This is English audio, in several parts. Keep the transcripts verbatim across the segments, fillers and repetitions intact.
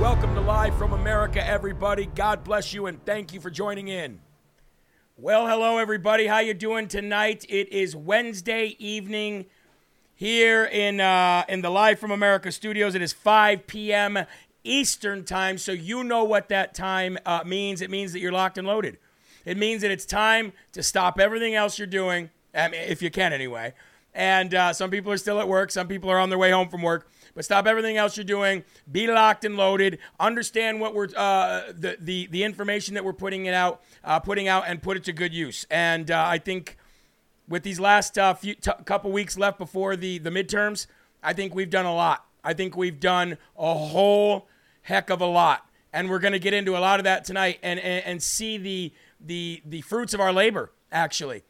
Welcome to Live from America, everybody. God bless you, and thank you for joining in. Well, hello, everybody. How you doing tonight? It is Wednesday evening here in uh, in the Live from America studios. It is five p.m. Eastern time, so you know what that time uh, means. It means that you're locked and loaded. It means that it's time to stop everything else you're doing, I mean, if you can anyway. And uh, some people are still at work. Some people are on their way home from work. But stop everything else you're doing. Be locked and loaded. Understand what we're uh, the, the the information that we're putting it out, uh, putting out, and put it to good use. And uh, I think with these last uh, few t- couple weeks left before the the midterms, I think we've done a lot. I think we've done a whole heck of a lot, and we're going to get into a lot of that tonight and and, and see the the the fruits of our labor actually.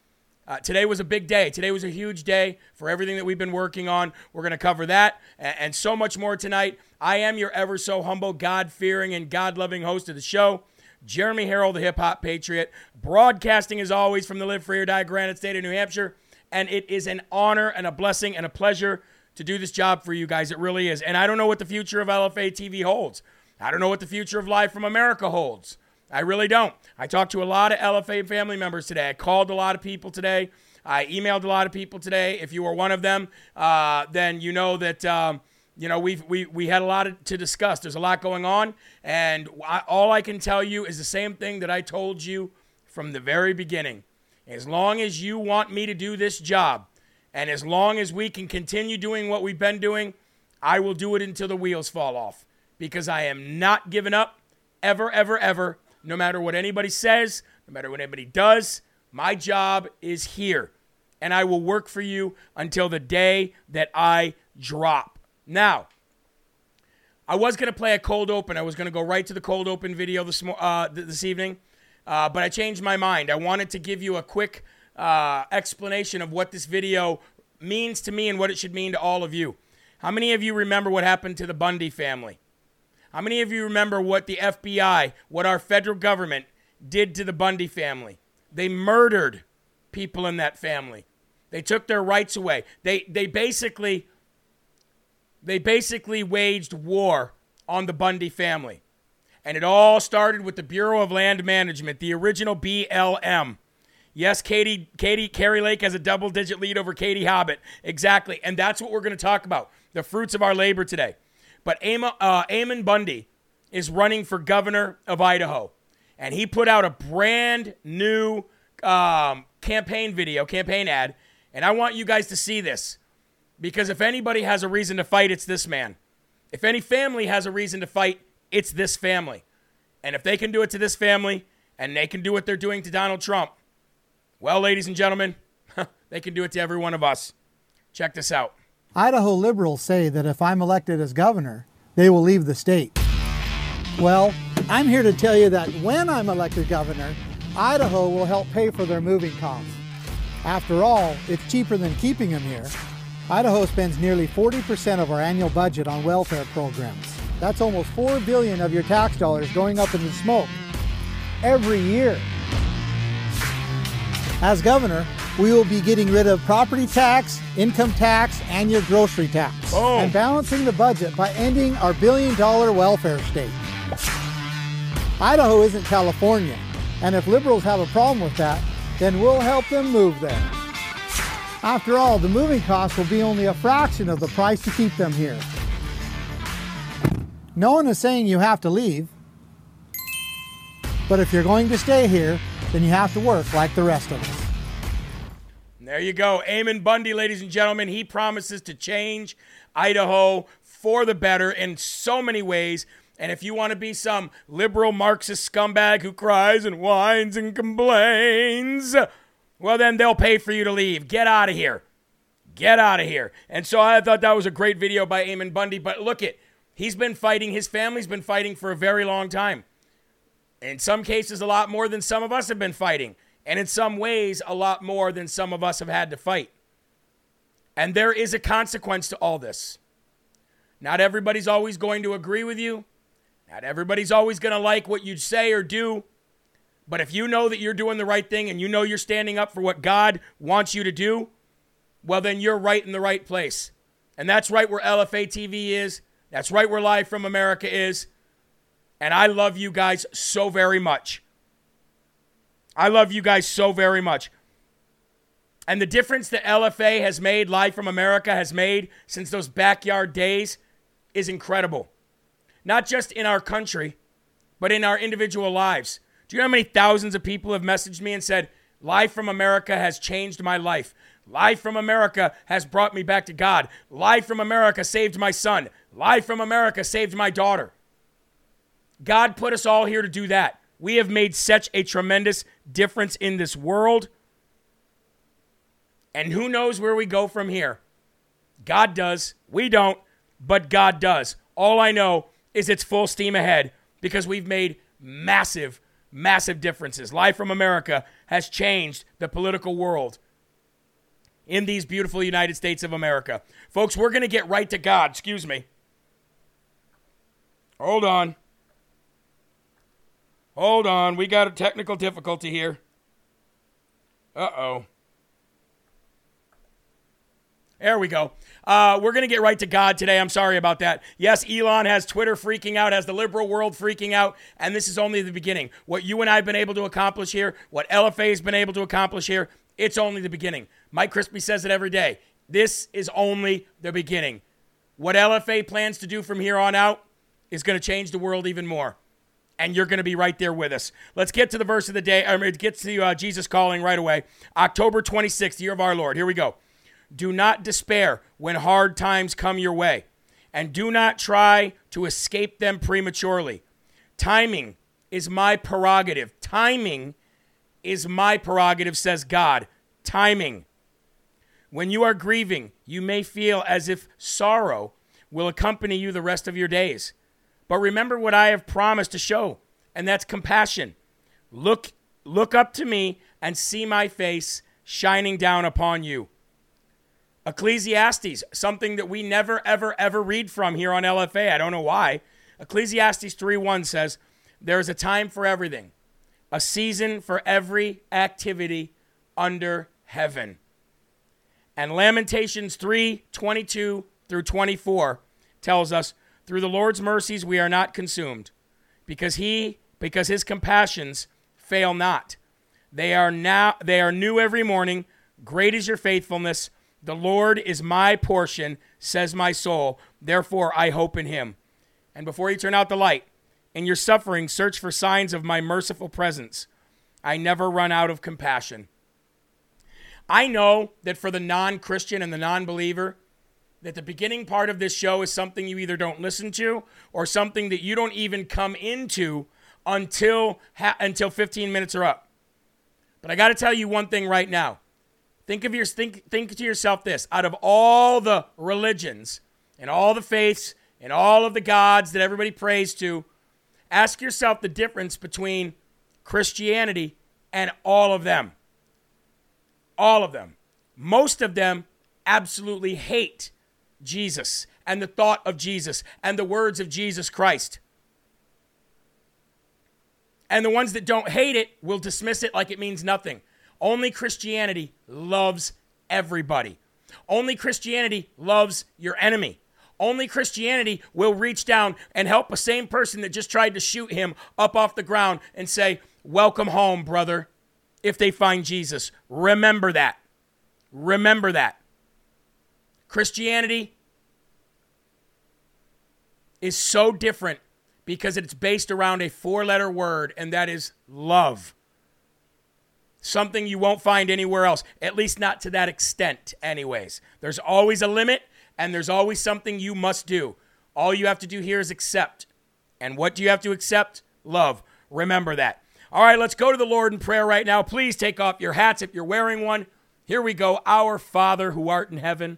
Uh, today was a big day. Today was a huge day for everything that we've been working on. We're going to cover that and, and so much more tonight. I am your ever so humble, God-fearing, and God-loving host of the show, Jeremy Harrell, the Hip Hop Patriot, broadcasting as always from the Live Free or Die Granite State of New Hampshire. And it is an honor and a blessing and a pleasure to do this job for you guys. It really is. And I don't know what the future of L F A T V holds. I don't know what the future of Live from America holds. I really don't. I talked to a lot of L F A family members today. I called a lot of people today. I emailed a lot of people today. If you were one of them, uh, then you know that um, you know we've, we we had a lot to discuss. There's a lot going on, and I, all I can tell you is the same thing that I told you from the very beginning. As long as you want me to do this job, and as long as we can continue doing what we've been doing, I will do it until the wheels fall off, because I am not giving up ever, ever, ever. No matter what anybody says, no matter what anybody does, my job is here. And I will work for you until the day that I drop. Now, I was going to play a cold open. I was going to go right to the cold open video this uh, this evening. Uh, but I changed my mind. I wanted to give you a quick uh, explanation of what this video means to me and what it should mean to all of you. How many of you remember what happened to the Bundy family? How many of you remember what the F B I, what our federal government did to the Bundy family? They murdered people in that family. They took their rights away. They they basically they basically waged war on the Bundy family. And it all started with the Bureau of Land Management, the original B L M. Yes, Katie, Katie, Kari Lake has a double-digit lead over Katie Hobbs. Exactly. And that's what we're going to talk about, the fruits of our labor today. But Amma, uh, Ammon Bundy is running for governor of Idaho. And he put out a brand new um, campaign video, campaign ad. And I want you guys to see this. Because if anybody has a reason to fight, it's this man. If any family has a reason to fight, it's this family. And if they can do it to this family, and they can do what they're doing to Donald Trump, well, ladies and gentlemen, they can do it to every one of us. Check this out. Idaho liberals say that if I'm elected as governor, they will leave the state. Well, I'm here to tell you that when I'm elected governor, Idaho will help pay for their moving costs. After all, it's cheaper than keeping them here. Idaho spends nearly forty percent of our annual budget on welfare programs. That's almost four billion dollars of your tax dollars going up in the smoke every year. As governor, we will be getting rid of property tax, income tax, and your grocery tax. Oh. And balancing the budget by ending our billion-dollar welfare state. Idaho isn't California, and if liberals have a problem with that, then we'll help them move there. After all, the moving costs will be only a fraction of the price to keep them here. No one is saying you have to leave, but if you're going to stay here, then you have to work like the rest of us. There you go. Ammon Bundy, ladies and gentlemen. He promises to change Idaho for the better in so many ways. And if you want to be some liberal Marxist scumbag who cries and whines and complains, well, then they'll pay for you to leave. Get out of here. Get out of here. And so I thought that was a great video by Ammon Bundy. But look it, he's been fighting. His family's been fighting for a very long time. In some cases, a lot more than some of us have been fighting. And in some ways, a lot more than some of us have had to fight. And there is a consequence to all this. Not everybody's always going to agree with you. Not everybody's always going to like what you say or do. But if you know that you're doing the right thing and you know you're standing up for what God wants you to do, well, then you're right in the right place. And that's right where L F A T V is. That's right where Live from America is. And I love you guys so very much. I love you guys so very much. And the difference that L F A has made, Live from America has made since those backyard days is incredible. Not just in our country, but in our individual lives. Do you know how many thousands of people have messaged me and said, Live from America has changed my life. Live from America has brought me back to God. Live from America saved my son. Live from America saved my daughter. God put us all here to do that. We have made such a tremendous difference in this world. And who knows where we go from here? God does. We don't, but God does. All I know is it's full steam ahead because we've made massive, massive differences. Live from America has changed the political world in these beautiful United States of America. Folks, we're going to get right to God. Excuse me. Hold on. Hold on, we got a technical difficulty here. Uh-oh. There we go. Uh, we're going to get right to God today. I'm sorry about that. Yes, Elon has Twitter freaking out, has the liberal world freaking out, and this is only the beginning. What you and I have been able to accomplish here, what L F A has been able to accomplish here, it's only the beginning. Mike Crispy says it every day. This is only the beginning. What L F A plans to do from here on out is going to change the world even more. And you're going to be right there with us. Let's get to the verse of the day. I mean, get to uh, Jesus calling right away. October twenty-sixth, year of our Lord. Here we go. Do not despair when hard times come your way, and do not try to escape them prematurely. Timing is my prerogative. Timing is my prerogative, says God. Timing. When you are grieving, you may feel as if sorrow will accompany you the rest of your days. But remember what I have promised to show, and that's compassion. Look, look up to me and see my face shining down upon you. Ecclesiastes, something that we never, ever, ever read from here on L F A. I don't know why. Ecclesiastes three one says, there is a time for everything, a season for every activity under heaven. And Lamentations three twenty-two through twenty-four tells us, through the Lord's mercies we are not consumed, because he, because his compassions fail not. They are now, they are new every morning. Great is your faithfulness. The Lord is my portion, says my soul. Therefore I hope in him. And before you turn out the light, in your suffering search for signs of my merciful presence. I never run out of compassion. I know that for the non-Christian and the non-believer, that the beginning part of this show is something you either don't listen to or something that you don't even come into until ha- until fifteen minutes are up. But I got to tell you one thing right now. Think of your think think to yourself this. Out of all the religions and all the faiths and all of the gods that everybody prays to, ask yourself the difference between Christianity and all of them. All of them. Most of them absolutely hate Jesus and the thought of Jesus and the words of Jesus Christ. And the ones that don't hate it will dismiss it like it means nothing. Only Christianity loves everybody. Only Christianity loves your enemy. Only Christianity will reach down and help the same person that just tried to shoot him up off the ground and say, welcome home, brother, if they find Jesus. Remember that. Remember that. Christianity is so different because it's based around a four-letter word, and that is love. Something you won't find anywhere else, at least not to that extent anyways. There's always a limit, and there's always something you must do. All you have to do here is accept. And what do you have to accept? Love. Remember that. All right, let's go to the Lord in prayer right now. Please take off your hats if you're wearing one. Here we go. Our Father who art in heaven,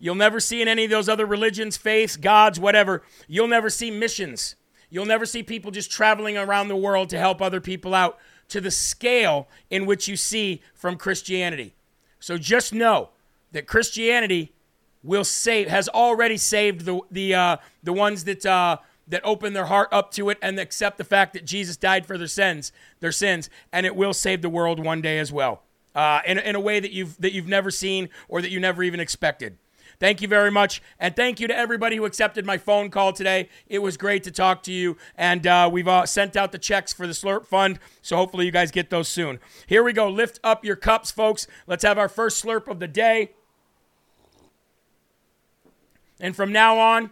you'll never see in any of those other religions, faiths, gods, whatever, you'll never see missions. You'll never see people just traveling around the world to help other people out to the scale in which you see from Christianity. So just know that Christianity will save, has already saved the the uh, the ones that uh, that open their heart up to it and accept the fact that Jesus died for their sins, their sins, and it will save the world one day as well, uh, in in a way that you've that you've never seen or that you never even expected. Thank you very much, and thank you to everybody who accepted my phone call today. It was great to talk to you, and uh, we've uh, sent out the checks for the Slurp Fund, so hopefully you guys get those soon. Here we go. Lift up your cups, folks. Let's have our first slurp of the day. And from now on,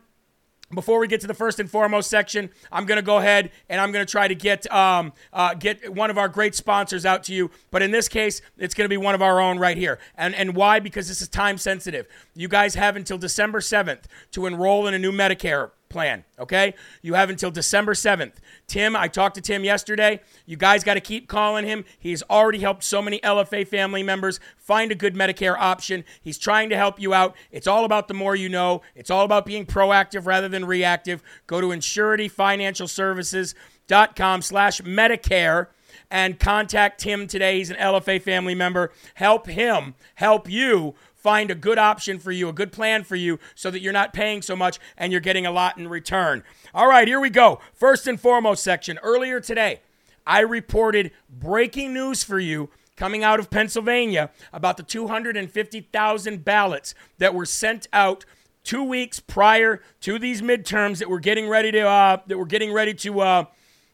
before we get to the first and foremost section, I'm going to go ahead and I'm going to try to get um, uh, get one of our great sponsors out to you. But in this case, it's going to be one of our own right here. And and why? Because this is time sensitive. You guys have until December seventh to enroll in a new Medicare plan, okay? You have until December seventh. Tim, I talked to Tim yesterday. You guys got to keep calling him. He's already helped so many L F A family members find a good Medicare option. He's trying to help you out. It's all about the more you know. It's all about being proactive rather than reactive. Go to insurity financial services dot com slash Medicare and contact Tim today. He's an L F A family member. Help him help you find a good option for you, a good plan for you, so that you're not paying so much and you're getting a lot in return. All right, here we go. First and foremost section. Earlier today, I reported breaking news for you coming out of Pennsylvania about the two hundred fifty thousand ballots that were sent out two weeks prior to these midterms that we're getting ready to uh, that we're getting ready to uh,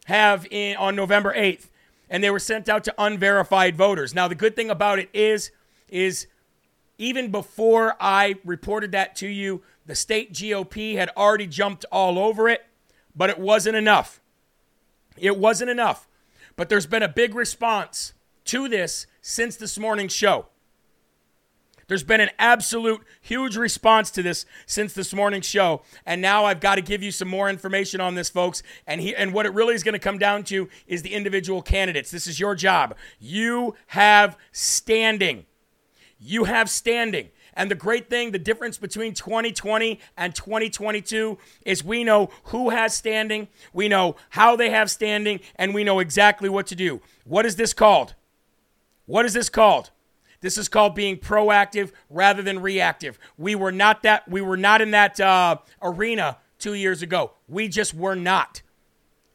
have in on November eighth, and they were sent out to unverified voters. Now, the good thing about it is is even before I reported that to you, the state G O P had already jumped all over it, but it wasn't enough. It wasn't enough. But there's been a big response to this since this morning's show. There's been an absolute huge response to this since this morning's show, and now I've got to give you some more information on this, folks, and he, and what it really is going to come down to is the individual candidates. This is your job. You have standing. You have standing. And the great thing, the difference between twenty twenty and twenty twenty-two is we know who has standing, we know how they have standing, and we know exactly what to do. What is this called? What is this called? This is called being proactive rather than reactive. We were not that. We were not in that uh, arena two years ago. We just were not.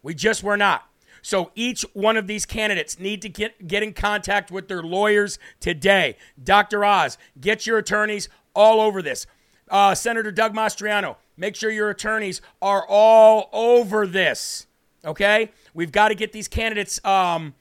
We just were not. So each one of these candidates need to get, get in contact with their lawyers today. Doctor Oz, get your attorneys all over this. Uh, Senator Doug Mastriano, make sure your attorneys are all over this, okay? We've got to get these candidates. Um,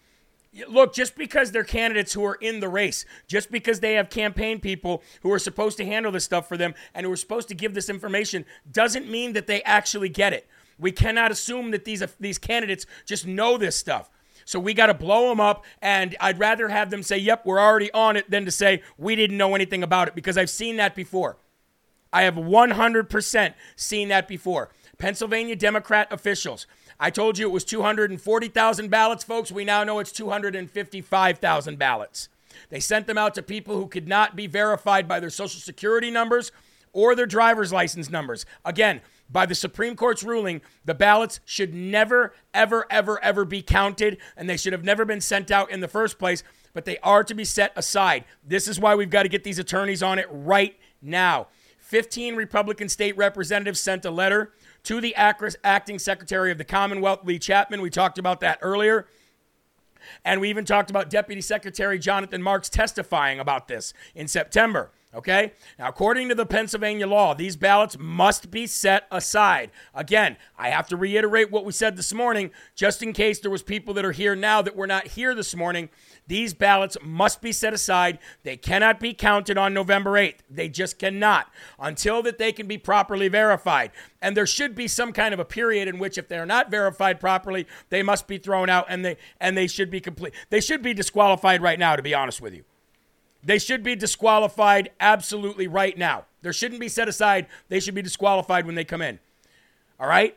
look, just because they're candidates who are in the race, just because they have campaign people who are supposed to handle this stuff for them and who are supposed to give this information doesn't mean that they actually get it. We cannot assume that these these candidates just know this stuff. So we got to blow them up, and I'd rather have them say, yep, we're already on it, than to say, we didn't know anything about it, because I've seen that before. I have one hundred percent seen that before. Pennsylvania Democrat officials. I told you it was two hundred forty thousand ballots, folks. We now know it's two hundred fifty-five thousand ballots. They sent them out to people who could not be verified by their Social Security numbers or their driver's license numbers. Again, by the Supreme Court's ruling, the ballots should never, ever, ever, ever be counted, and they should have never been sent out in the first place, but they are to be set aside. This is why we've got to get these attorneys on it right now. fifteen Republican state representatives sent a letter to the acting Secretary of the Commonwealth, Lee Chapman. We talked about that earlier. And we even talked about Deputy Secretary Jonathan Marks testifying about this in September. Okay? Now, according to the Pennsylvania law, these ballots must be set aside. Again, I have to reiterate what we said this morning, just in case there was people that are here now that were not here this morning. These ballots must be set aside. They cannot be counted on November eighth. They just cannot until that they can be properly verified. And there should be some kind of a period in which if they're not verified properly, they must be thrown out and they and they should be complete. They should be disqualified right now, to be honest with you. They should be disqualified absolutely right now. There shouldn't be set aside. They should be disqualified when they come in. All right?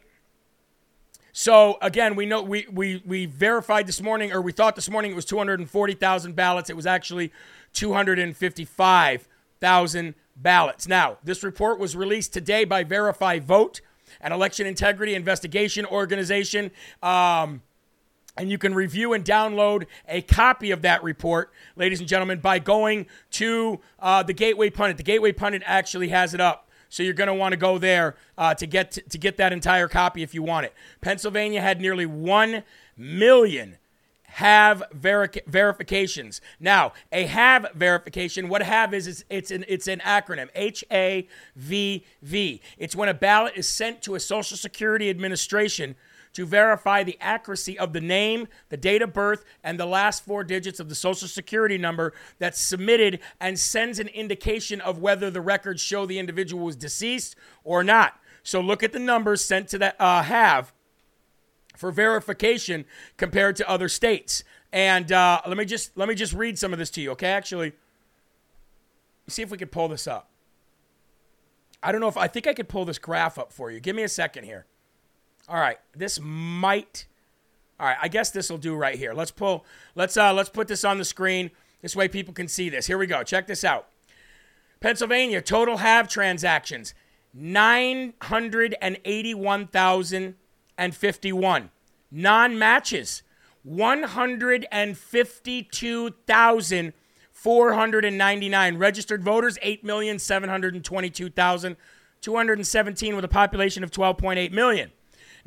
So, again, we know we we we verified this morning, or we thought this morning it was two hundred forty thousand ballots. It was actually two hundred fifty-five thousand ballots. Now, this report was released today by Verify Vote, an election integrity investigation organization. Um... And you can review and download a copy of that report, ladies and gentlemen, by going to uh, the Gateway Pundit. The Gateway Pundit actually has it up. So you're going to want to go there uh, to get t- to get that entire copy if you want it. Pennsylvania had nearly one million H A V V veri- verifications. Now, a H A V V verification, what H A V V is, is it's an, it's an acronym, H A V V. It's when a ballot is sent to a Social Security Administration to verify the accuracy of the name, the date of birth, and the last four digits of the Social Security number that's submitted and sends an indication of whether the records show the individual was deceased or not. So look at the numbers sent to that uh, H A V V for verification compared to other states. And uh, let me just let me just read some of this to you, okay? Actually, see if we could pull this up. I don't know if I think I could pull this graph up for you. Give me a second here. All right, this might, all right, I guess this will do right here. Let's pull, let's uh, let's put this on the screen. This way people can see this. Here we go. Check this out. Pennsylvania, total H A V V transactions, nine hundred eighty-one thousand fifty-one. Non-matches, one hundred fifty-two thousand four hundred ninety-nine. Registered voters, eight million seven hundred twenty-two thousand two hundred seventeen with a population of twelve point eight million.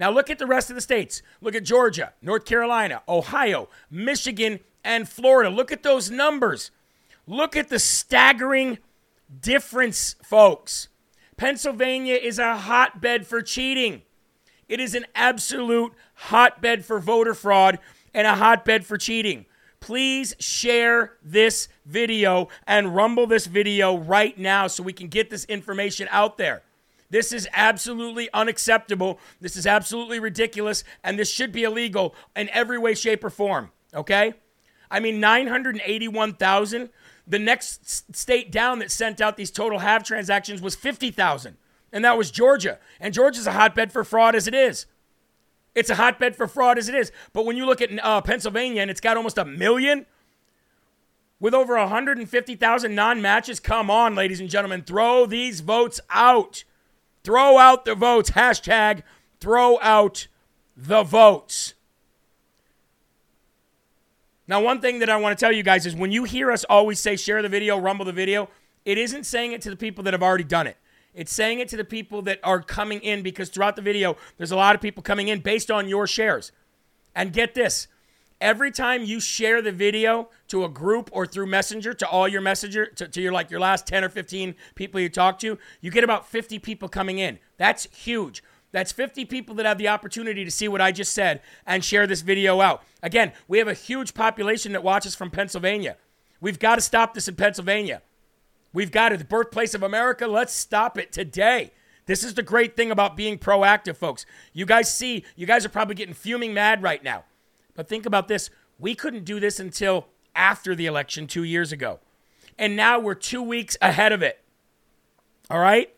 Now look at the rest of the states. Look at Georgia, North Carolina, Ohio, Michigan, and Florida. Look at those numbers. Look at the staggering difference, folks. Pennsylvania is a hotbed for cheating. It is an absolute hotbed for voter fraud and a hotbed for cheating. Please share this video and rumble this video right now so we can get this information out there. This is absolutely unacceptable. This is absolutely ridiculous, and this should be illegal in every way, shape, or form, okay? I mean, nine hundred eighty-one thousand. The next state down that sent out these total H A V V transactions was fifty thousand, and that was Georgia. And Georgia's a hotbed for fraud as it is. It's a hotbed for fraud as it is. But when you look at uh, Pennsylvania, and it's got almost a million, with over one hundred fifty thousand non-matches, come on, ladies and gentlemen, throw these votes out. Throw out the votes. Hashtag throw out the votes. Now, one thing that I want to tell you guys is when you hear us always say share the video, rumble the video, it isn't saying it to the people that have already done it. It's saying it to the people that are coming in because throughout the video, there's a lot of people coming in based on your shares. And get this. Every time you share the video to a group or through Messenger, to all your Messenger, to, to your like your last ten or fifteen people you talk to, you get about fifty people coming in. That's huge. That's fifty people that have the opportunity to see what I just said and share this video out. Again, we have a huge population that watches from Pennsylvania. We've got to stop this in Pennsylvania. We've got it. The birthplace of America. Let's stop it today. This is the great thing about being proactive, folks. You guys see, you guys are probably getting fuming mad right now. But think about this. We couldn't do this until after the election two years ago. And now we're two weeks ahead of it. All right?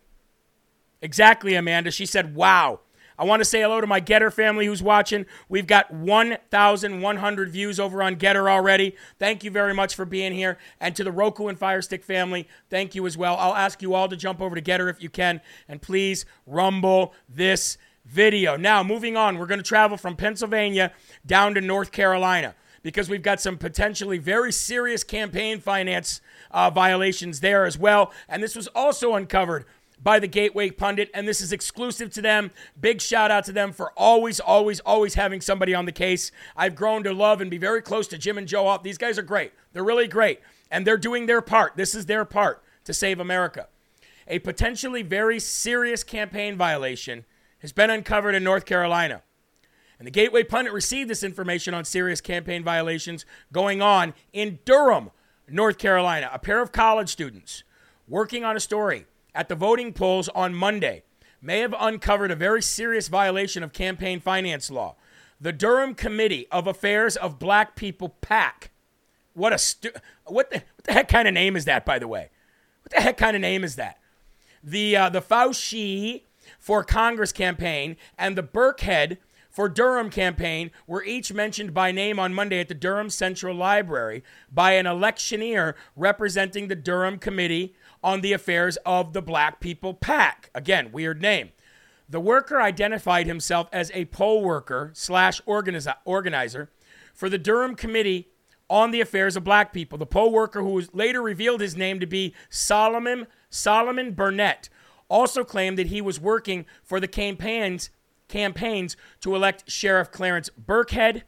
Exactly, Amanda. She said, wow. I want to say hello to my Getter family who's watching. We've got eleven hundred views over on Getter already. Thank you very much for being here. And to the Roku and Fire Stick family, thank you as well. I'll ask you all to jump over to Getter if you can. And please rumble this video. Now, moving on, we're going to travel from Pennsylvania down to North Carolina because we've got some potentially very serious campaign finance uh, violations there as well. And this was also uncovered by the Gateway Pundit, and this is exclusive to them. Big shout out to them for always, always, always having somebody on the case. I've grown to love and be very close to Jim and Joe Hoff. These guys are great. They're really great, and they're doing their part. This is their part to save America. A potentially very serious campaign violation has been uncovered in North Carolina, and the Gateway Pundit received this information on serious campaign violations going on in Durham, North Carolina. A pair of college students working on a story at the voting polls on Monday may have uncovered a very serious violation of campaign finance law. The Durham Committee on the Affairs of Black People, PAC. What a stu- what the what the heck kind of name is that, by the way? What the heck kind of name is that? The uh, the Foushee for Congress campaign and the Birkhead for Durham campaign were each mentioned by name on Monday at the Durham Central Library by an electioneer representing the Durham Committee on the Affairs of the Black People, PAC. Again, weird name. The worker identified himself as a poll worker slash organizer for the Durham Committee on the Affairs of Black People. The poll worker, who was later revealed his name to be Solomon Solomon Burnett, also claimed that he was working for the campaigns campaigns to elect Sheriff Clarence Birkhead,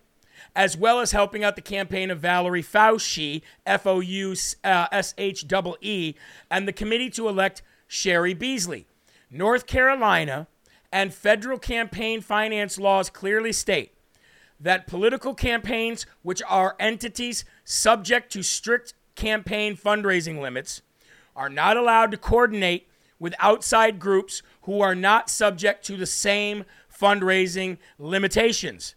as well as helping out the campaign of Valerie Foushee, F O U S H E E, and the committee to elect Cheri Beasley. North Carolina and federal campaign finance laws clearly state that political campaigns, which are entities subject to strict campaign fundraising limits, are not allowed to coordinate with outside groups who are not subject to the same fundraising limitations.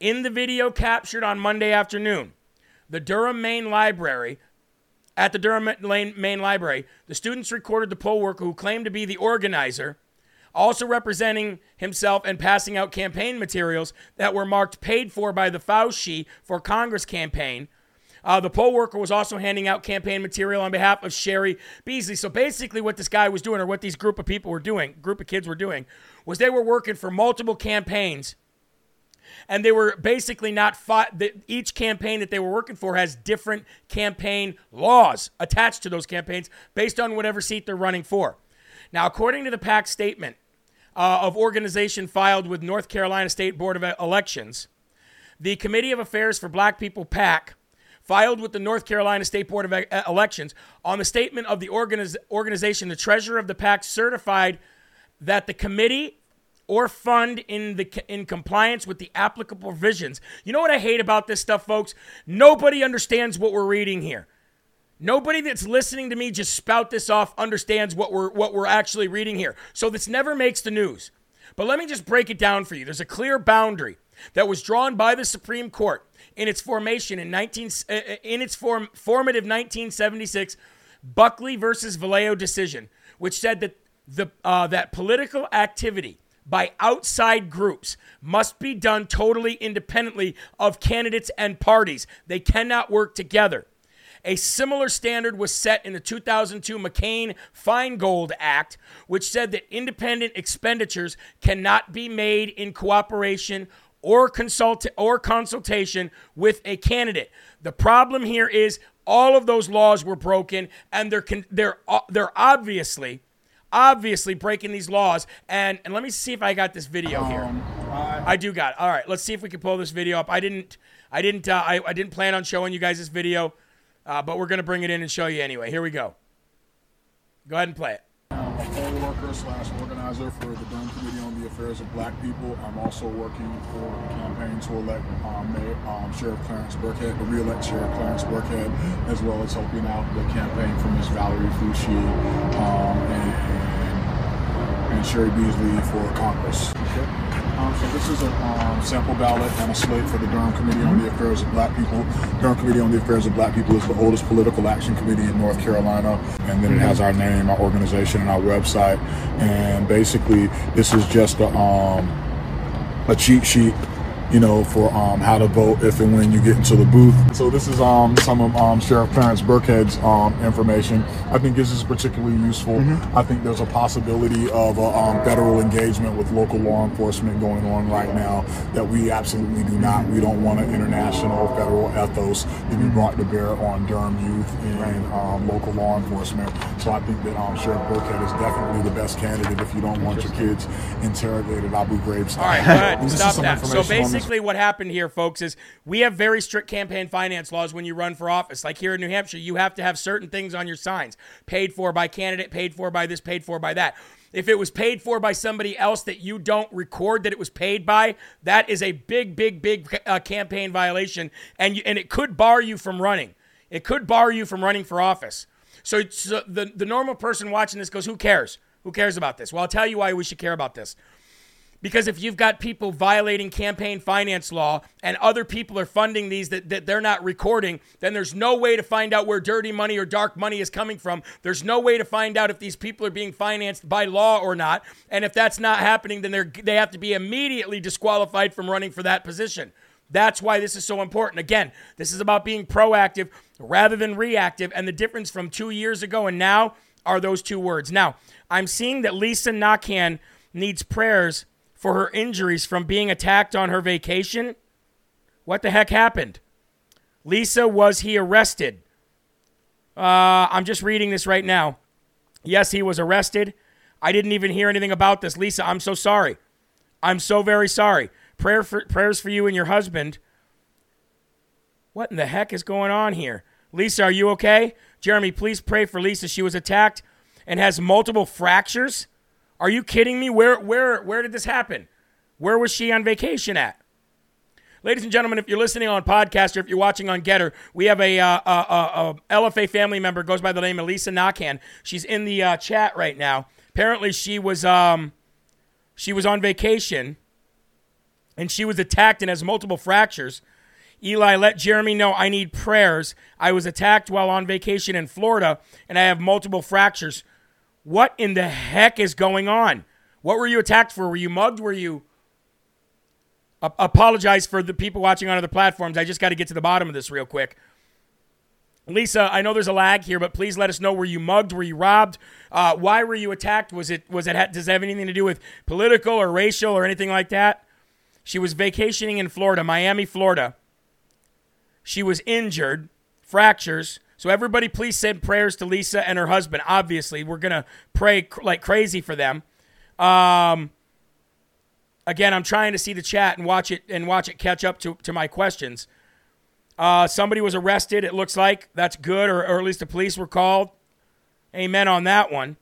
In the video captured on Monday afternoon, the Durham Main Library, at the Durham Main Library, the students recorded the poll worker who claimed to be the organizer, also representing himself and passing out campaign materials that were marked paid for by the Fauci for Congress campaign. Uh, the poll worker was also handing out campaign material on behalf of Cheri Beasley. So basically what this guy was doing, or what these group of people were doing, group of kids were doing, was they were working for multiple campaigns, and they were basically not fought. Each campaign that they were working for has different campaign laws attached to those campaigns based on whatever seat they're running for. Now, according to the PAC statement uh, of organization filed with North Carolina State Board of Elections, the Committee of Affairs for Black People, PAC, filed with the North Carolina State Board of e- Elections on the statement of the organiz- organization, the treasurer of the PAC certified that the committee or fund in the in compliance with the applicable provisions. You know what I hate about this stuff, folks? Nobody understands what we're reading here. Nobody that's listening to me just spout this off understands what we're what we're actually reading here. So this never makes the news. But let me just break it down for you. There's a clear boundary that was drawn by the Supreme Court in its formation in nineteen in its form, formative nineteen seventy-six Buckley versus Vallejo decision, which said that the uh, that political activity by outside groups must be done totally independently of candidates and parties. They cannot work together. A similar standard was set in the two thousand two McCain-Feingold Act, which said that independent expenditures cannot be made in cooperation or consult or consultation with a candidate. The problem here is all of those laws were broken, and they're they're they're obviously obviously breaking these laws. And and let me see if I got this video here. Um, I do got it. All right, let's see if we can pull this video up. I didn't I didn't uh, I, I didn't plan on showing you guys this video. Uh, but we're going to bring it in and show you anyway. Here we go. Go ahead and play it. I'm a poll worker slash organizer for the Durham Committee on the Affairs of Black People. I'm also working for the campaign to elect um, Mayor, um, Sheriff Clarence Birkhead, to re-elect Sheriff Clarence Birkhead, as well as helping out the campaign for Miz Valerie Foushee um, and, and, and Cheri Beasley for Congress. Okay. Um, so this is a um, sample ballot and a slate for the Durham Committee on the Affairs of Black People. Durham Committee on the Affairs of Black People is the oldest political action committee in North Carolina. And then it has our name, our organization, and our website. And basically, this is just a, um, a cheat sheet you know, for um, how to vote if and when you get into the booth. So this is um, some of um, Sheriff Clarence Birkhead's um, information. I think this is particularly useful. Mm-hmm. I think there's a possibility of a um, federal engagement with local law enforcement going on right now that we absolutely do not. We don't want an international federal ethos to be brought to bear on Durham youth and um, local law enforcement. So I think that um, Sheriff Birkhead is definitely the best candidate if you don't want your kids interrogated Abu Ghraib style. All right, all right. Stop that. So basically what happened here, folks, is we have very strict campaign finance laws when you run for office. Like here in New Hampshire, you have to have certain things on your signs. Paid for by candidate, paid for by this, paid for by that. If it was paid for by somebody else that you don't record that it was paid by, that is a big, big, big uh, campaign violation, and you, and it could bar you from running. It could bar you from running for office. So, so the, the normal person watching this goes, who cares? Who cares about this? Well, I'll tell you why we should care about this. Because if you've got people violating campaign finance law and other people are funding these that, that they're not recording, then there's no way to find out where dirty money or dark money is coming from. There's no way to find out if these people are being financed by law or not. And if that's not happening, then they're, they have to be immediately disqualified from running for that position. That's why this is so important. Again, this is about being proactive rather than reactive. And the difference from two years ago and now are those two words. Now, I'm seeing that Lisa Nakhan needs prayers for her injuries from being attacked on her vacation. What the heck happened? Lisa, was he arrested? Uh, I'm just reading this right now. Yes, he was arrested. I didn't even hear anything about this. Lisa, I'm so sorry. I'm so very sorry. Prayer for, prayers for you and your husband. What in the heck is going on here? Lisa, are you okay? Jeremy, please pray for Lisa. She was attacked and has multiple fractures. Are you kidding me? Where where, where did this happen? Where was she on vacation at? Ladies and gentlemen, if you're listening on podcast or if you're watching on Getter, we have a, uh, a, a, a L F A family member, goes by the name of Lisa Nakhan. She's in the uh, chat right now. Apparently she was um, she was on vacation and she was attacked and has multiple fractures. Eli, let Jeremy know I need prayers. I was attacked while on vacation in Florida and I have multiple fractures. What in the heck is going on? What were you attacked for? Were you mugged? Were you... A- apologize for the people watching on other platforms. I just got to get to the bottom of this real quick. Lisa, I know there's a lag here, but please let us know. Were you mugged? Were you robbed? Uh, why were you attacked? Was it? Was it? Ha- does it have anything to do with political or racial or anything like that? She was vacationing in Florida, Miami, Florida. She was injured, fractures. So everybody please send prayers to Lisa and her husband. Obviously, we're going to pray cr- like crazy for them. Um, again, I'm trying to see the chat and watch it and watch it catch up to, to my questions. Uh, somebody was arrested, it looks like. That's good, or, or at least the police were called. Amen on that one.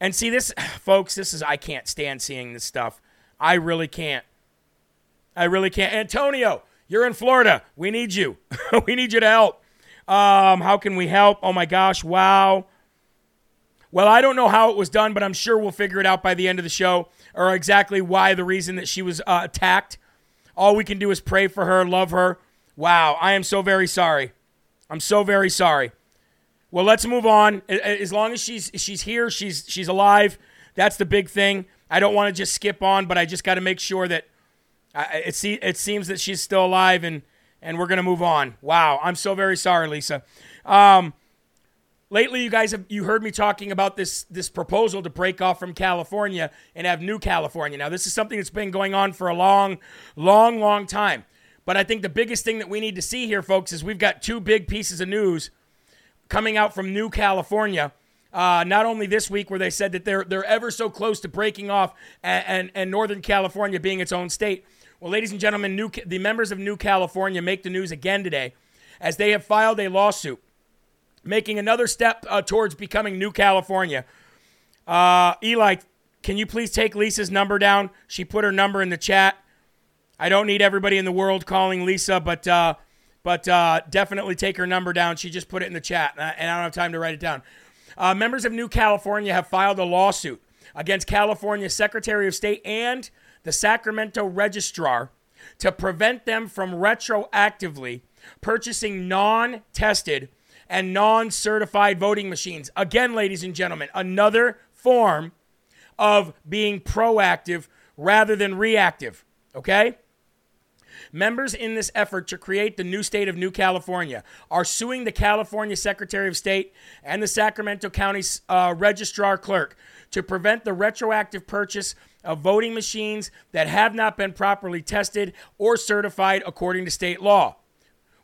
And see this, folks, this is, I can't stand seeing this stuff. I really can't. I really can't. Antonio, you're in Florida. We need you. We need you to help. Um, how can we help? Oh my gosh, wow. Well, I don't know how it was done, but I'm sure we'll figure it out by the end of the show or exactly why, the reason that she was uh, attacked. All we can do is pray for her, love her. Wow, I am so very sorry. I'm so very sorry. Well, let's move on. As long as she's she's here, she's she's alive, that's the big thing. I don't want to just skip on, but I just got to make sure that I, it, see, it seems that she's still alive and And we're going to move on. Wow, I'm so very sorry, Lisa. Um, lately, you guys, have, you heard me talking about this, this proposal to break off from California and have New California. Now, this is something that's been going on for a long, long, long time. But I think the biggest thing that we need to see here, folks, is we've got two big pieces of news coming out from New California. Uh, not only this week where they said that they're, they're ever so close to breaking off and, and, and Northern California being its own state. Well, ladies and gentlemen, New, the members of New California make the news again today as they have filed a lawsuit, making another step uh, towards becoming New California. Uh, Eli, can you please take Lisa's number down? She put her number in the chat. I don't need everybody in the world calling Lisa, but uh, but uh, definitely take her number down. She just put it in the chat, and I, and I don't have time to write it down. Uh, members of New California have filed a lawsuit against California Secretary of State and the Sacramento Registrar to prevent them from retroactively purchasing non-tested and non-certified voting machines. Again, ladies and gentlemen, another form of being proactive rather than reactive, okay? Members in this effort to create the new state of New California are suing the California Secretary of State and the Sacramento County uh, Registrar Clerk to prevent the retroactive purchase of voting machines that have not been properly tested or certified according to state law.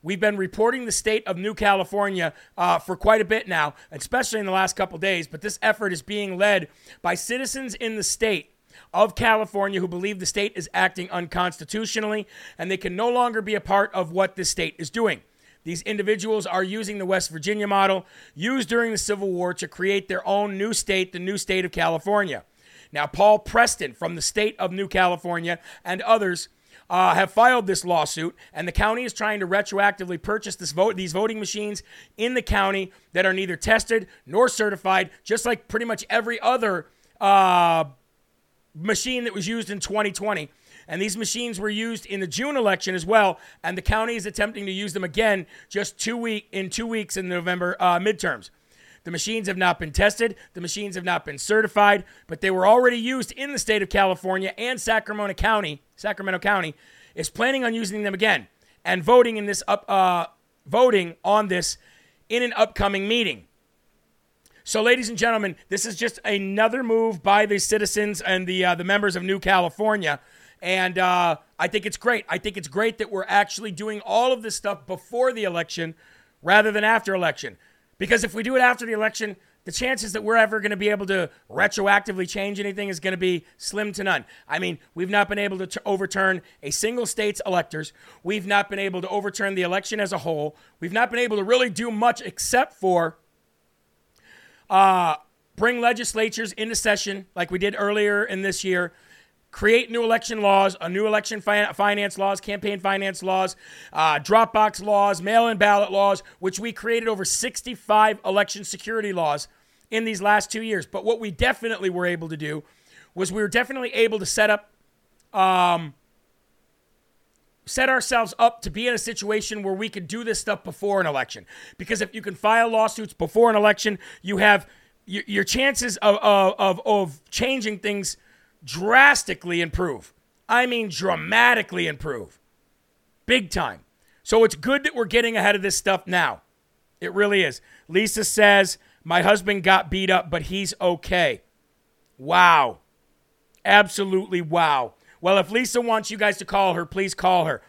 We've been reporting the state of New California uh, for quite a bit now, especially in the last couple days, but this effort is being led by citizens in the state of California who believe the state is acting unconstitutionally, and they can no longer be a part of what the state is doing. These individuals are using the West Virginia model used during the Civil War to create their own new state, the new state of California. Now, Paul Preston from the state of New California and others Uh, have filed this lawsuit, and the county is trying to retroactively purchase this vote, these voting machines in the county that are neither tested nor certified, just like pretty much every other uh, machine that was used in twenty twenty. And these machines were used in the June election as well, and the county is attempting to use them again just two week in two weeks in the November uh, midterms. The machines have not been tested. The machines have not been certified, but they were already used in the state of California, and Sacramento County, Sacramento County is planning on using them again and voting in this up, uh, voting on this in an upcoming meeting. So, ladies and gentlemen, this is just another move by the citizens and the uh, the members of New California, and uh, I think it's great. I think it's great that we're actually doing all of this stuff before the election rather than after election. Because if we do it after the election, the chances that we're ever going to be able to retroactively change anything is going to be slim to none. I mean, we've not been able to t- overturn a single state's electors. We've not been able to overturn the election as a whole. We've not been able to really do much except for uh, bring legislatures into session like we did earlier in this year, create new election laws, a new election fi- finance laws, campaign finance laws, uh, Dropbox laws, mail-in ballot laws, which we created over sixty-five election security laws in these last two years. But what we definitely were able to do was we were definitely able to set up, um, set ourselves up to be in a situation where we could do this stuff before an election. Because if you can file lawsuits before an election, you have y- your chances of, of, of changing things drastically improve. I mean, dramatically improve. Big time. So it's good that we're getting ahead of this stuff now. It really is. Lisa says, my husband got beat up, but he's okay. Wow. Absolutely wow. Well, if Lisa wants you guys to call her, please call her.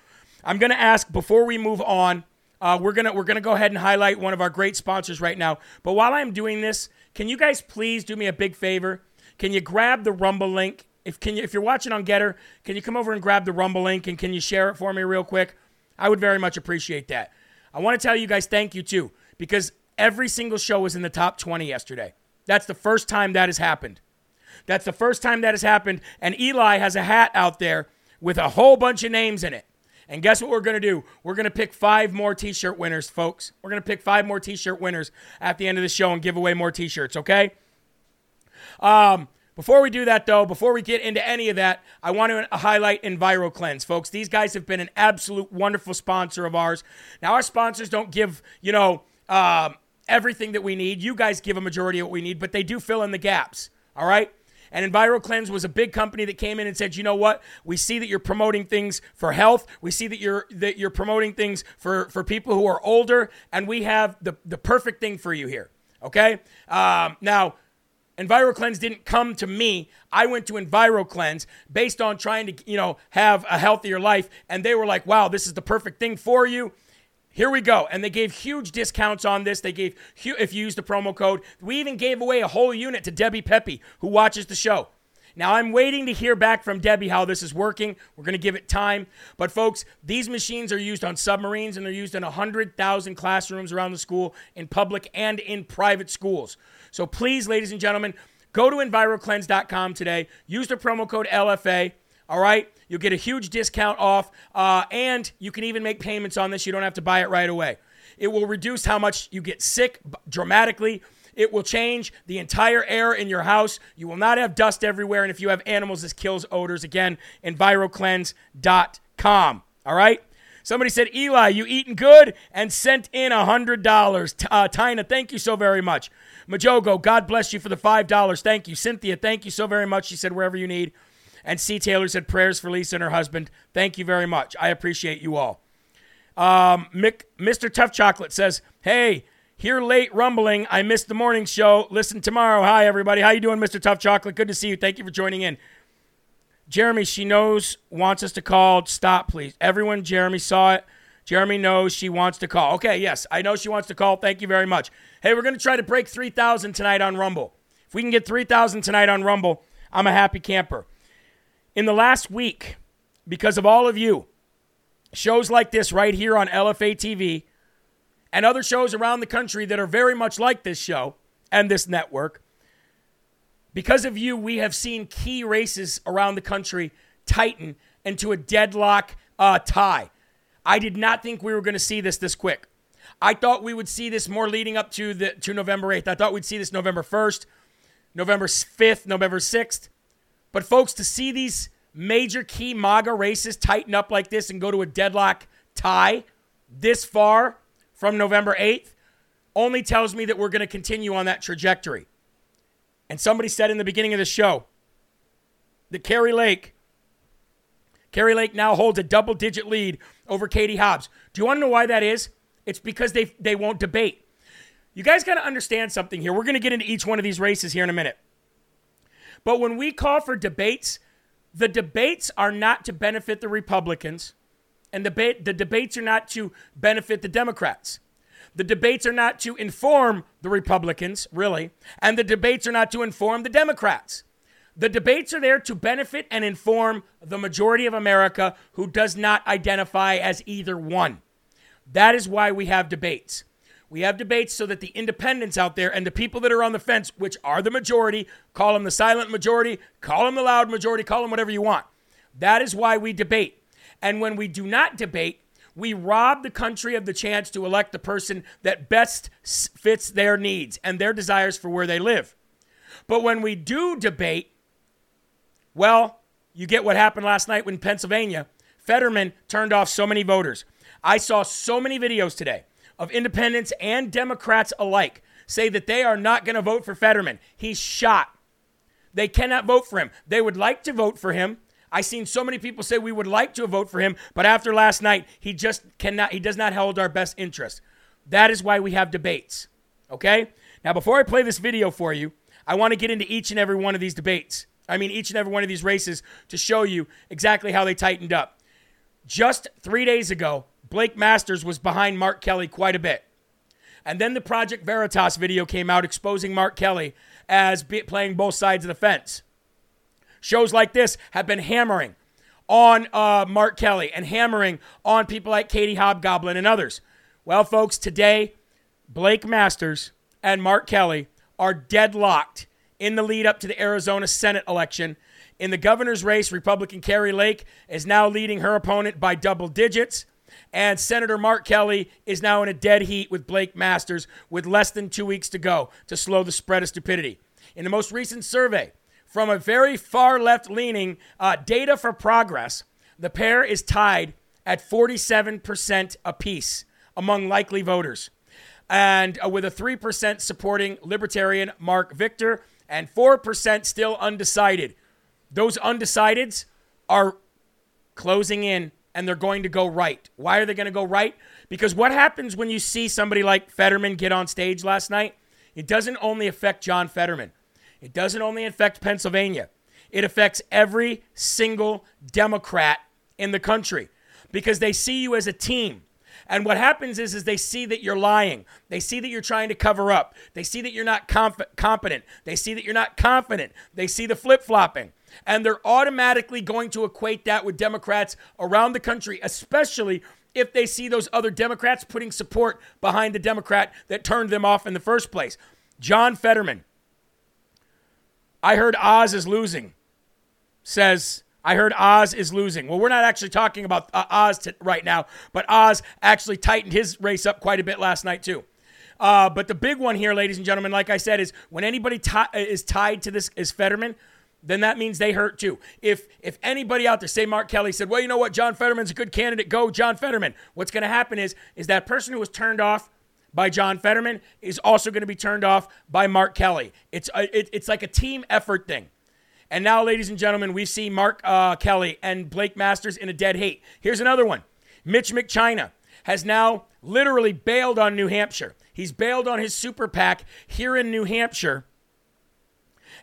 I'm going to ask, before we move on, uh, we're going to we're gonna go ahead and highlight one of our great sponsors right now. But while I'm doing this, can you guys please do me a big favor? Can you grab the Rumble link? If can you, if you're watching on Getter, can you come over and grab the Rumble link, and can you share it for me real quick? I would very much appreciate that. I want to tell you guys thank you, too, because every single show was in the top twenty yesterday. That's the first time that has happened. That's the first time that has happened, and Eli has a hat out there with a whole bunch of names in it. And guess what we're going to do? We're going to pick five more T-shirt winners, folks. We're going to pick five more T-shirt winners at the end of the show and give away more T-shirts, okay? Um, before we do that, though, before we get into any of that, I want to highlight EnviroKlenz, folks. These guys have been an absolute wonderful sponsor of ours. Now, our sponsors don't give, you know, um, everything that we need. You guys give a majority of what we need, but they do fill in the gaps, all right? And EnviroKlenz was a big company that came in and said, you know what? We see that you're promoting things for health. We see that you're that you're promoting things for, for people who are older, and we have the, the perfect thing for you here, okay? Um, now, EnviroKlenz didn't come to me. I went to EnviroKlenz based on trying to, you know, have a healthier life. And they were like, wow, this is the perfect thing for you. Here we go. And they gave huge discounts on this. They gave, if you use the promo code, we even gave away a whole unit to Debbie Pepe, who watches the show. Now, I'm waiting to hear back from Debbie how this is working. We're going to give it time. But, folks, these machines are used on submarines, and they're used in one hundred thousand classrooms around the school, in public and in private schools. So, please, ladies and gentlemen, go to EnviroKlenz dot com today. Use the promo code L F A, all right? You'll get a huge discount off, uh, and you can even make payments on this. You don't have to buy it right away. It will reduce how much you get sick dramatically. It will change the entire air in your house. You will not have dust everywhere. And if you have animals, this kills odors. Again, EnviroKlenz dot com. All right? Somebody said, Eli, you eating good? And sent in one hundred dollars. T- uh, Tina, thank you so very much. Majogo, God bless you for the five dollars. Thank you. Cynthia, thank you so very much. She said, wherever you need. And C. Taylor said, prayers for Lisa and her husband. Thank you very much. I appreciate you all. Um, Mick, Mister Tough Chocolate says, hey, here late rumbling. I missed the morning show. Listen tomorrow. Hi, everybody. How you doing, Mister Tough Chocolate? Good to see you. Thank you for joining in. Jeremy, she knows, wants us to call. Stop, please. Everyone, Jeremy saw it. Jeremy knows she wants to call. Okay, yes, I know she wants to call. Thank you very much. Hey, we're going to try to break three thousand tonight on Rumble. If we can get three thousand tonight on Rumble, I'm a happy camper. In the last week, because of all of you, shows like this right here on L F A T V and other shows around the country that are very much like this show and this network, because of you, we have seen key races around the country tighten into a deadlock uh, tie. I did not think we were going to see this this quick. I thought we would see this more leading up to the to November eighth. I thought we'd see this November first, November fifth, November sixth. But folks, to see these major key MAGA races tighten up like this and go to a deadlock tie this far from November eighth only tells me that we're going to continue on that trajectory. And somebody said in the beginning of the show that Kari Lake, Kari Lake now holds a double-digit lead over Katie Hobbs. Do you want to know why that is? It's because they they won't debate. You guys got to understand something here. We're going to get into each one of these races here in a minute. But when we call for debates, the debates are not to benefit the Republicans, and the, the debates are not to benefit the Democrats. The debates are not to inform the Republicans, really, and the debates are not to inform the Democrats. The debates are there to benefit and inform the majority of America who does not identify as either one. That is why we have debates. We have debates so that the independents out there and the people that are on the fence, which are the majority, call them the silent majority, call them the loud majority, call them whatever you want. That is why we debate. And when we do not debate, we rob the country of the chance to elect the person that best fits their needs and their desires for where they live. But when we do debate, well, you get what happened last night when Pennsylvania, Fetterman turned off so many voters. I saw so many videos today of independents and Democrats alike say that they are not going to vote for Fetterman. He's shot. They cannot vote for him. They would like to vote for him. I've seen so many people say we would like to vote for him, but after last night, he just cannot, he does not hold our best interest. That is why we have debates, okay? Now, before I play this video for you, I want to get into each and every one of these debates. I mean, each and every one of these races to show you exactly how they tightened up. Just three days ago, Blake Masters was behind Mark Kelly quite a bit. And then the Project Veritas video came out exposing Mark Kelly as be- playing both sides of the fence. Shows like this have been hammering on uh, Mark Kelly and hammering on people like Katie Hobgoblin and others. Well, folks, today, Blake Masters and Mark Kelly are deadlocked in the lead up to the Arizona Senate election. In the governor's race, Republican Kari Lake is now leading her opponent by double digits. And Senator Mark Kelly is now in a dead heat with Blake Masters with less than two weeks to go to slow the spread of stupidity. In the most recent survey from a very far left-leaning uh, Data for Progress, the pair is tied at forty-seven percent apiece among likely voters, and uh, with a three percent supporting Libertarian Mark Victor and four percent still undecided. Those undecideds are closing in, and they're going to go right. Why are they going to go right? Because what happens when you see somebody like Fetterman get on stage last night, it doesn't only affect John Fetterman. It doesn't only affect Pennsylvania. It affects every single Democrat in the country because they see you as a team. And what happens is, is they see that you're lying. They see that you're trying to cover up. They see that you're not comp- competent. They see that you're not confident. They see the flip-flopping. And they're automatically going to equate that with Democrats around the country, especially if they see those other Democrats putting support behind the Democrat that turned them off in the first place. John Fetterman, I heard Oz is losing, says, I heard Oz is losing. Well, we're not actually talking about uh, Oz t- right now, but Oz actually tightened his race up quite a bit last night too. Uh, but the big one here, ladies and gentlemen, like I said, is when anybody t- is tied to this is Fetterman, then that means they hurt too. If if anybody out there, say Mark Kelly said, well, you know what, John Fetterman's a good candidate, go John Fetterman. What's going to happen is, is that person who was turned off by John Fetterman is also going to be turned off by Mark Kelly. It's a, it, it's like a team effort thing. And now, ladies and gentlemen, we see Mark uh, Kelly and Blake Masters in a dead heat. Here's another one. Mitch McChina has now literally bailed on New Hampshire. He's bailed on his super PAC here in New Hampshire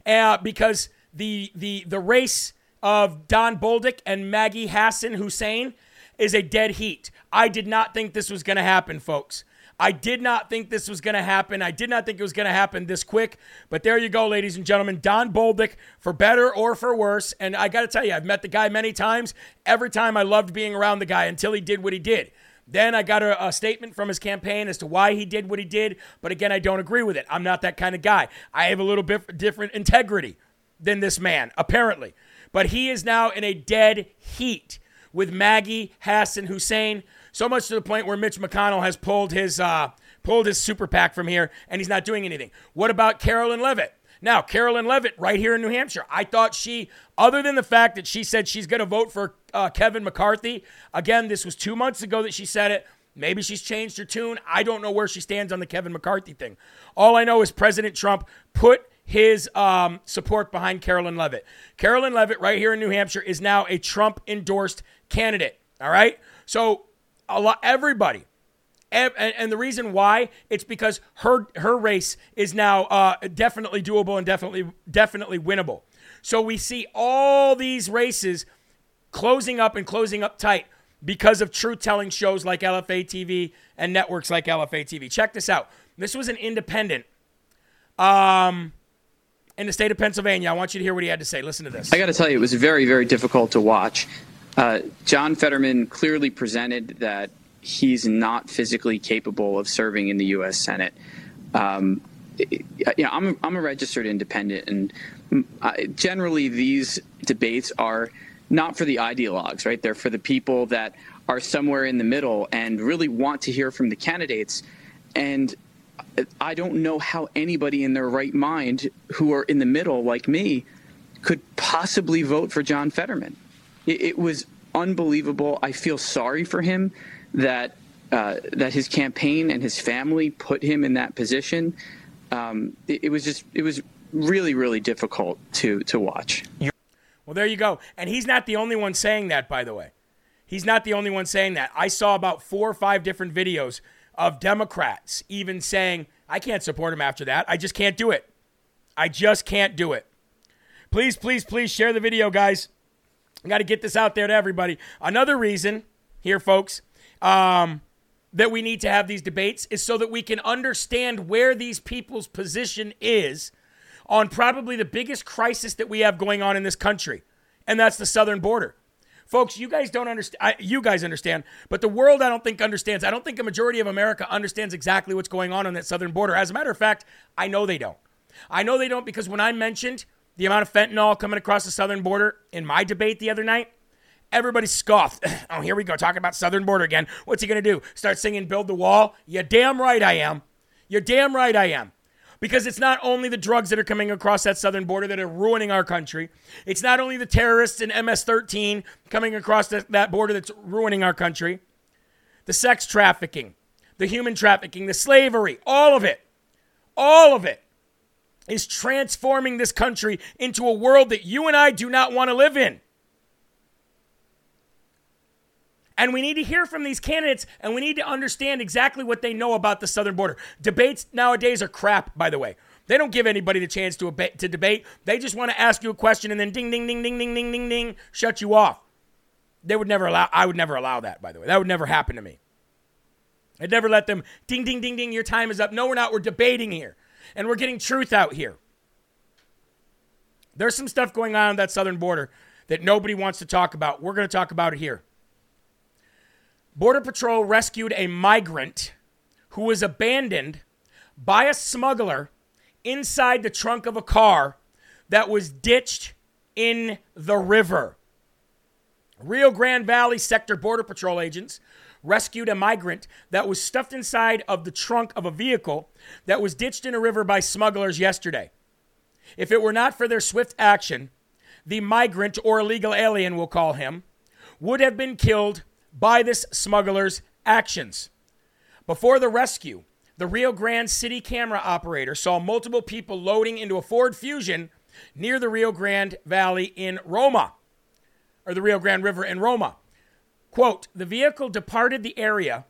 uh, because the the the race of Don Bolduc and Maggie Hassan Hussein is a dead heat. I did not think this was going to happen, folks. I did not think this was going to happen. I did not think it was going to happen this quick. But there you go, ladies and gentlemen. Don Bolduc, for better or for worse. And I got to tell you, I've met the guy many times. Every time I loved being around the guy until he did what he did. Then I got a, a statement from his campaign as to why he did what he did. But again, I don't agree with it. I'm not that kind of guy. I have a little bit different integrity than this man, apparently. But he is now in a dead heat with Maggie Hassan Hussein. So much to the point where Mitch McConnell has pulled his uh, pulled his super PAC from here, and he's not doing anything. What about Carolyn Leavitt? Now, Carolyn Leavitt right here in New Hampshire. I thought she, other than the fact that she said she's going to vote for uh, Kevin McCarthy, again, this was two months ago that she said it. Maybe she's changed her tune. I don't know where she stands on the Kevin McCarthy thing. All I know is President Trump put his um, support behind Carolyn Leavitt. Carolyn Leavitt right here in New Hampshire is now a Trump-endorsed candidate, all right? So, a lot, everybody, and, and the reason why, it's because her her race is now uh, definitely doable and definitely definitely winnable. So we see all these races closing up and closing up tight because of truth-telling shows like L F A T V and networks like L F A T V. Check this out. This was an independent um, in the state of Pennsylvania. I want you to hear what he had to say. Listen to this. I got to tell you, it was very, very difficult to watch. Uh, John Fetterman clearly presented that he's not physically capable of serving in the U S. Senate. Um, it, you know, I'm, I'm a registered independent, and I, generally these debates are not for the ideologues, right? They're for the people that are somewhere in the middle and really want to hear from the candidates. And I don't know how anybody in their right mind who are in the middle like me could possibly vote for John Fetterman. It was unbelievable. I feel sorry for him that uh, that his campaign and his family put him in that position. Um, it, it was just it was really, really difficult to to watch. Well, there you go. And he's not the only one saying that, by the way. He's not the only one saying that. I saw about four or five different videos of Democrats even saying, I can't support him after that. I just can't do it. I just can't do it. Please, please, please share the video, guys. I got to get this out there to everybody. Another reason here, folks, um, that we need to have these debates is so that we can understand where these people's position is on probably the biggest crisis that we have going on in this country, and that's the southern border. Folks, you guys don't understand. You guys understand, but the world I don't think understands. I don't think a majority of America understands exactly what's going on on that southern border. As a matter of fact, I know they don't. I know they don't because when I mentioned the amount of fentanyl coming across the southern border in my debate the other night, everybody scoffed. Oh, here we go, talking about southern border again. What's he going to do? Start singing Build the Wall? You're damn right I am. You're damn right I am. Because it's not only the drugs that are coming across that southern border that are ruining our country. It's not only the terrorists and M S thirteen coming across the, that border that's ruining our country. The sex trafficking, the human trafficking, the slavery, all of it. All of it is transforming this country into a world that you and I do not want to live in. And we need to hear from these candidates, and we need to understand exactly what they know about the southern border. Debates nowadays are crap, by the way. They don't give anybody the chance to, ab- to debate. They just want to ask you a question and then ding, ding, ding, ding, ding, ding, ding, ding, shut you off. They would never allow, I would never allow that, by the way. That would never happen to me. I'd never let them, ding, ding, ding, ding, your time is up. No, we're not. We're debating here. And we're getting truth out here. There's some stuff going on on that southern border that nobody wants to talk about. We're going to talk about it here. Border Patrol rescued a migrant who was abandoned by a smuggler inside the trunk of a car that was ditched in the river. Rio Grande Valley Sector Border Patrol agents rescued a migrant that was stuffed inside of the trunk of a vehicle that was ditched in a river by smugglers yesterday. If it were not for their swift action, the migrant, or illegal alien we'll call him, would have been killed by this smuggler's actions. Before the rescue, the Rio Grande City camera operator saw multiple people loading into a Ford Fusion near the Rio Grande Valley in Roma, or the Rio Grande River in Roma. Quote, the vehicle departed the area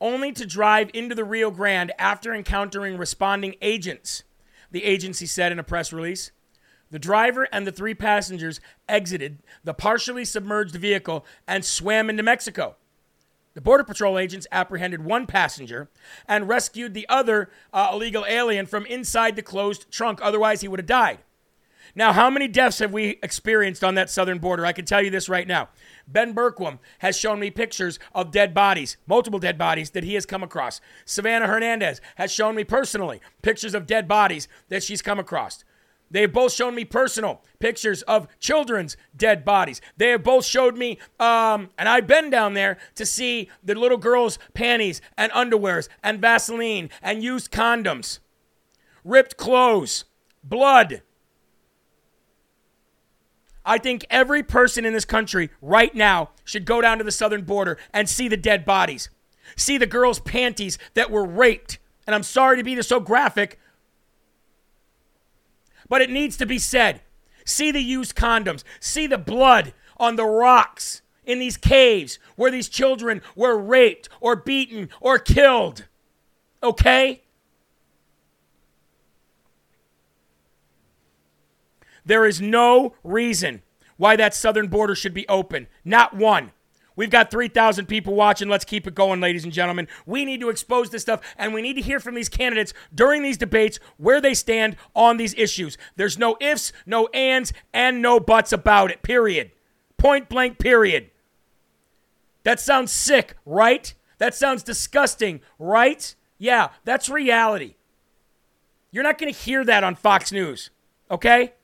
only to drive into the Rio Grande after encountering responding agents, the agency said in a press release. The driver and the three passengers exited the partially submerged vehicle and swam into Mexico. The Border Patrol agents apprehended one passenger and rescued the other uh, illegal alien from inside the closed trunk. Otherwise, he would have died. Now, how many deaths have we experienced on that southern border? I can tell you this right now. Ben Berkwam has shown me pictures of dead bodies, multiple dead bodies that he has come across. Savannah Hernandez has shown me personally pictures of dead bodies that she's come across. They have both shown me personal pictures of children's dead bodies. They have both showed me, um, and I've been down there to see the little girls' panties and underwears and Vaseline and used condoms, ripped clothes, blood. I think every person in this country right now should go down to the southern border and see the dead bodies, see the girls' panties that were raped. And I'm sorry to be so graphic, but it needs to be said. See the used condoms. See the blood on the rocks in these caves where these children were raped or beaten or killed. Okay? There is no reason why that southern border should be open. Not one. We've got three thousand people watching. Let's keep it going, ladies and gentlemen. We need to expose this stuff, and we need to hear from these candidates during these debates where they stand on these issues. There's no ifs, no ands, and no buts about it, period. Point blank, period. That sounds sick, right? That sounds disgusting, right? Yeah, that's reality. You're not going to hear that on Fox News, okay?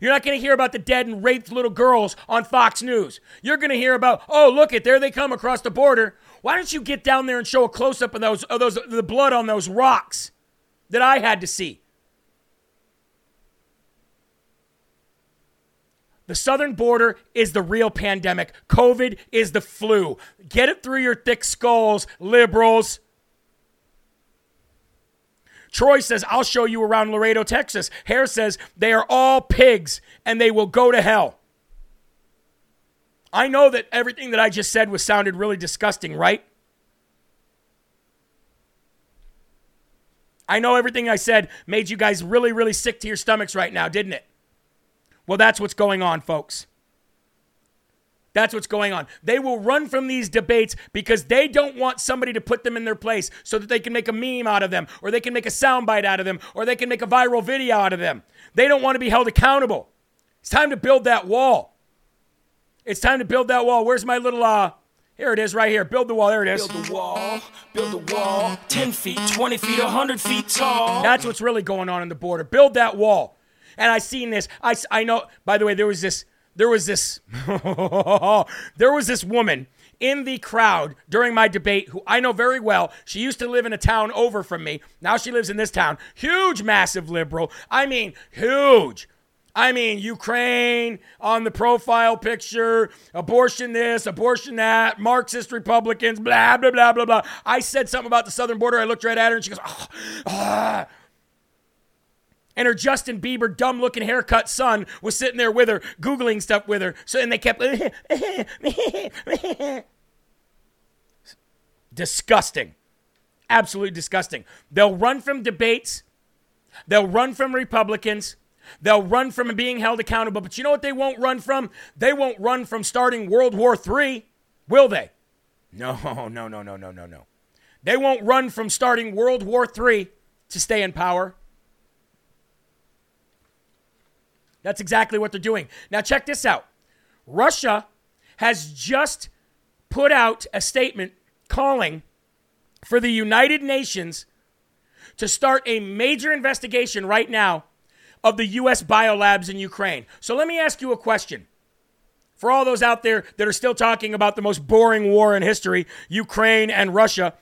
You're not going to hear about the dead and raped little girls on Fox News. You're going to hear about, oh, look it, there they come across the border. Why don't you get down there and show a close-up of those, of those, the blood on those rocks that I had to see? The southern border is the real pandemic. COVID is the flu. Get it through your thick skulls, liberals. Troy says, I'll show you around Laredo, Texas. Hare says, they are all pigs and they will go to hell. I know that everything that I just said was sounded really disgusting, right? I know everything I said made you guys really, really sick to your stomachs right now, didn't it? Well, that's what's going on, folks. That's what's going on. They will run from these debates because they don't want somebody to put them in their place so that they can make a meme out of them, or they can make a soundbite out of them, or they can make a viral video out of them. They don't want to be held accountable. It's time to build that wall. It's time to build that wall. Where's my little, uh, here it is right here. Build the wall. There it is. Build the wall. Build the wall. ten feet, twenty feet, one hundred feet tall. That's what's really going on in the border. Build that wall. And I seen this. I, I know, by the way, there was this. There was this there was this woman in the crowd during my debate who I know very well. She used to live in a town over from me. Now she lives in this town. Huge, massive liberal. I mean, huge. I mean, Ukraine on the profile picture, abortion this, abortion that, Marxist Republicans, blah, blah, blah, blah, blah. I said something about the southern border. I looked right at her and she goes, oh, ah. And her Justin Bieber dumb-looking haircut son was sitting there with her, Googling stuff with her. So, and they kept... disgusting. Absolutely disgusting. They'll run from debates. They'll run from Republicans. They'll run from being held accountable. But you know what they won't run from? They won't run from starting World War Three, will they? No, no, no, no, no, no, no. They won't run from starting World War Three to stay in power. That's exactly what they're doing. Now, check this out. Russia has just put out a statement calling for the United Nations to start a major investigation right now of the U S biolabs in Ukraine. So let me ask you a question. For all those out there that are still talking about the most boring war in history, Ukraine and Russia,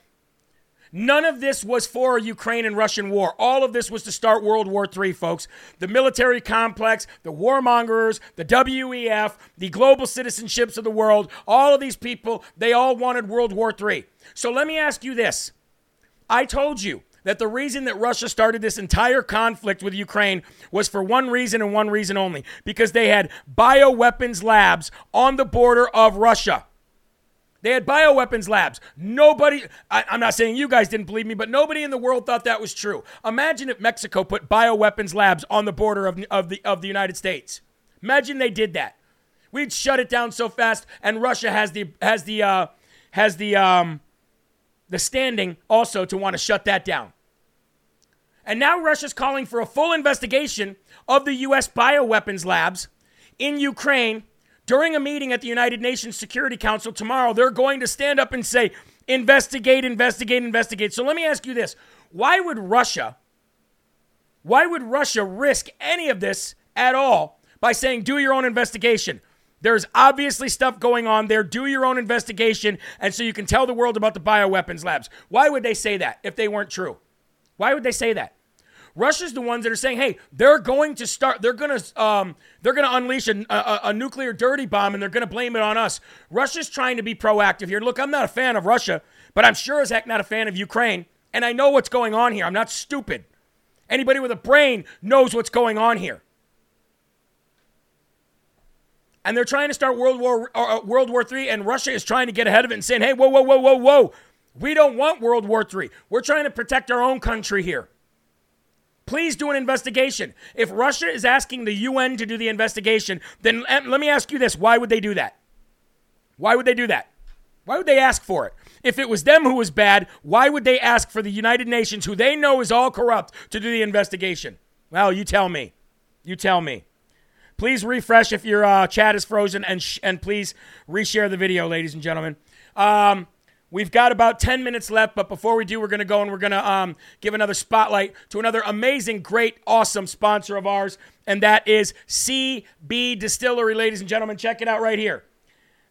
none of this was for a Ukraine and Russian war. All of this was to start World War Three, folks. The military complex, the warmongers, the W E F, the global citizenships of the world, all of these people, they all wanted World War Three. So let me ask you this. I told you that the reason that Russia started this entire conflict with Ukraine was for one reason and one reason only, because they had bioweapons labs on the border of Russia. They had bioweapons labs. Nobody, I, I'm not saying you guys didn't believe me, but nobody in the world thought that was true. Imagine if Mexico put bioweapons labs on the border of, of, the, of the United States. Imagine they did that. We'd shut it down so fast, and Russia has the has the uh, has the um, the standing also to want to shut that down. And now Russia's calling for a full investigation of the U S bioweapons labs in Ukraine. During a meeting at the United Nations Security Council tomorrow, they're going to stand up and say, investigate, investigate, investigate. So let me ask you this. Why would Russia, why would Russia risk any of this at all by saying, do your own investigation? There's obviously stuff going on there. Do your own investigation, and so you can tell the world about the bioweapons labs. Why would they say that if they weren't true? Why would they say that? Russia's the ones that are saying, hey, they're going to start, they're going to um, they're going to unleash a, a, a nuclear dirty bomb, and they're going to blame it on us. Russia's trying to be proactive here. Look, I'm not a fan of Russia, but I'm sure as heck not a fan of Ukraine, and I know what's going on here. I'm not stupid. Anybody with a brain knows what's going on here. And they're trying to start World War uh, World War Three, and Russia is trying to get ahead of it and saying, hey, whoa, whoa, whoa, whoa, whoa. We don't want World War Three. We're trying to protect our own country here. Please do an investigation. If Russia is asking the U N to do the investigation, then let me ask you this. Why would they do that? Why would they do that? Why would they ask for it? If it was them who was bad, why would they ask for the United Nations, who they know is all corrupt, to do the investigation? Well, you tell me. You tell me. Please refresh if your uh, chat is frozen, and sh- and please reshare the video, ladies and gentlemen. Um... We've got about ten minutes left, but before we do, we're going to go and we're going to um, give another spotlight to another amazing, great, awesome sponsor of ours, and that is C B Distillery, ladies and gentlemen. Check it out right here.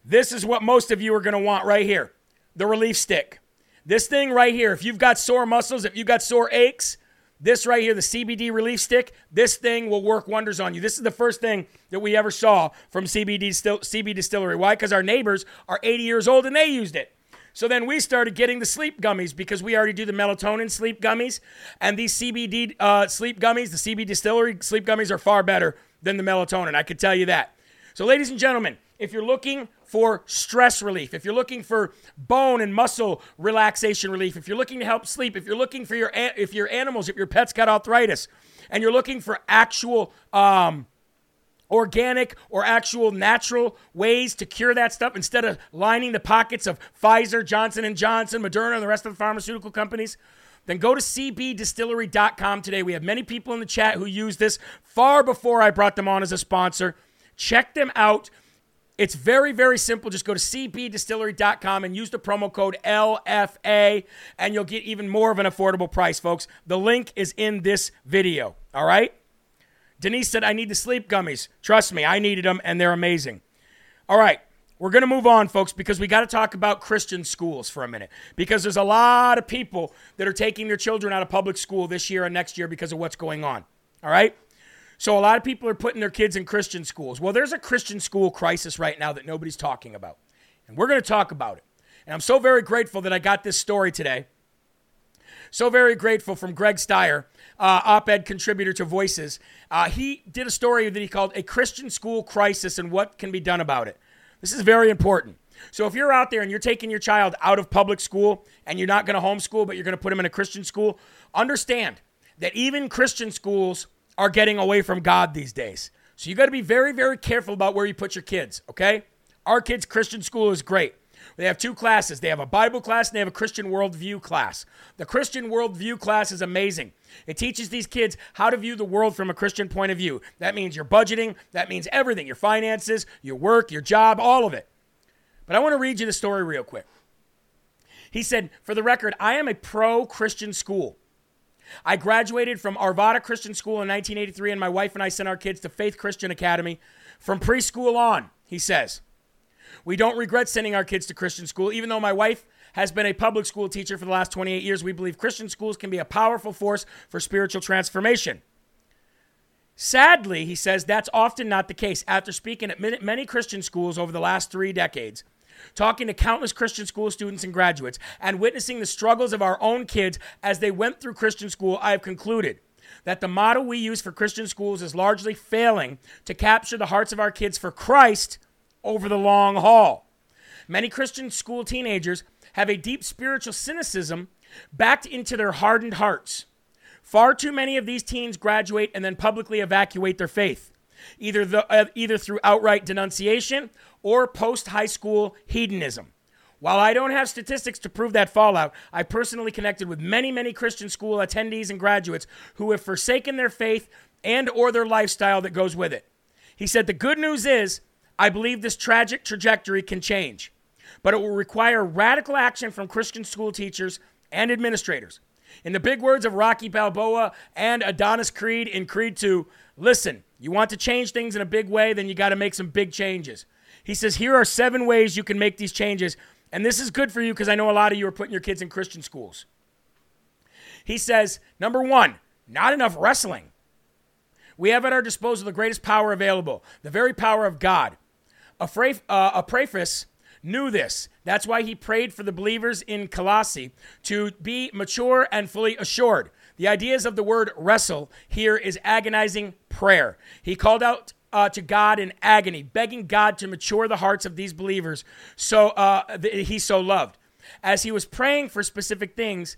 This is what most of you are going to want right here, the relief stick. This thing right here, if you've got sore muscles, if you've got sore aches, this right here, the C B D relief stick, this thing will work wonders on you. This is the first thing that we ever saw from C B D, C B Distillery. Why? Because our neighbors are eighty years old and they used it. So then we started getting the sleep gummies because we already do the melatonin sleep gummies. And these C B D uh, sleep gummies, the C B Distillery sleep gummies, are far better than the melatonin. I could tell you that. So ladies and gentlemen, if you're looking for stress relief, if you're looking for bone and muscle relaxation relief, if you're looking to help sleep, if you're looking for your if your animals, if your pets got arthritis, and you're looking for actual um organic or actual natural ways to cure that stuff instead of lining the pockets of Pfizer, Johnson and Johnson, Moderna, and the rest of the pharmaceutical companies, then go to c b distillery dot com today. We have many people in the chat who use this far before I brought them on as a sponsor. Check them out. It's very, very simple. Just go to c b distillery dot com and use the promo code L F A, and you'll get even more of an affordable price, folks. The link is in this video, all right? Denise said, I need the sleep gummies. Trust me, I needed them, and they're amazing. All right, we're going to move on, folks, because we got to talk about Christian schools for a minute, because there's a lot of people that are taking their children out of public school this year and next year because of what's going on, all right? So a lot of people are putting their kids in Christian schools. Well, there's a Christian school crisis right now that nobody's talking about, and we're going to talk about it. And I'm so very grateful that I got this story today. So very grateful from Greg Steyer, uh, op-ed contributor to Voices. Uh, he did a story that he called A Christian School Crisis and What Can Be Done About It. This is very important. So if you're out there and you're taking your child out of public school and you're not going to homeschool, but you're going to put him in a Christian school, understand that even Christian schools are getting away from God these days. So you got to be very, very careful about where you put your kids, okay? Our kids' Christian school is great. They have two classes. They have a Bible class and they have a Christian worldview class. The Christian worldview class is amazing. It teaches these kids how to view the world from a Christian point of view. That means your budgeting. That means everything, your finances, your work, your job, all of it. But I want to read you the story real quick. He said, for the record, I am a pro-Christian school. I graduated from Arvada Christian School in nineteen eighty-three, and my wife and I sent our kids to Faith Christian Academy from preschool on, he says. We don't regret sending our kids to Christian school. Even though my wife has been a public school teacher for the last twenty-eight years, we believe Christian schools can be a powerful force for spiritual transformation. Sadly, he says, that's often not the case. After speaking at many Christian schools over the last three decades, talking to countless Christian school students and graduates, and witnessing the struggles of our own kids as they went through Christian school, I have concluded that the model we use for Christian schools is largely failing to capture the hearts of our kids for Christ over the long haul. Many Christian school teenagers have a deep spiritual cynicism backed into their hardened hearts. Far too many of these teens graduate and then publicly evacuate their faith, either, the, uh, either through outright denunciation or post-high school hedonism. While I don't have statistics to prove that fallout, I personally connected with many, many Christian school attendees and graduates who have forsaken their faith and or their lifestyle that goes with it. He said, the good news is, I believe this tragic trajectory can change, but it will require radical action from Christian school teachers and administrators. In the big words of Rocky Balboa and Adonis Creed in Creed two, listen, you want to change things in a big way, then you got to make some big changes. He says, here are seven ways you can make these changes. And this is good for you because I know a lot of you are putting your kids in Christian schools. He says, number one, not enough wrestling. We have at our disposal the greatest power available, the very power of God. Epaphras knew this. That's why he prayed for the believers in Colossae to be mature and fully assured. The ideas of the word wrestle here is agonizing prayer. He called out Uh, to God in agony, begging God to mature the hearts of these believers so uh, th- he so loved. As he was praying for specific things,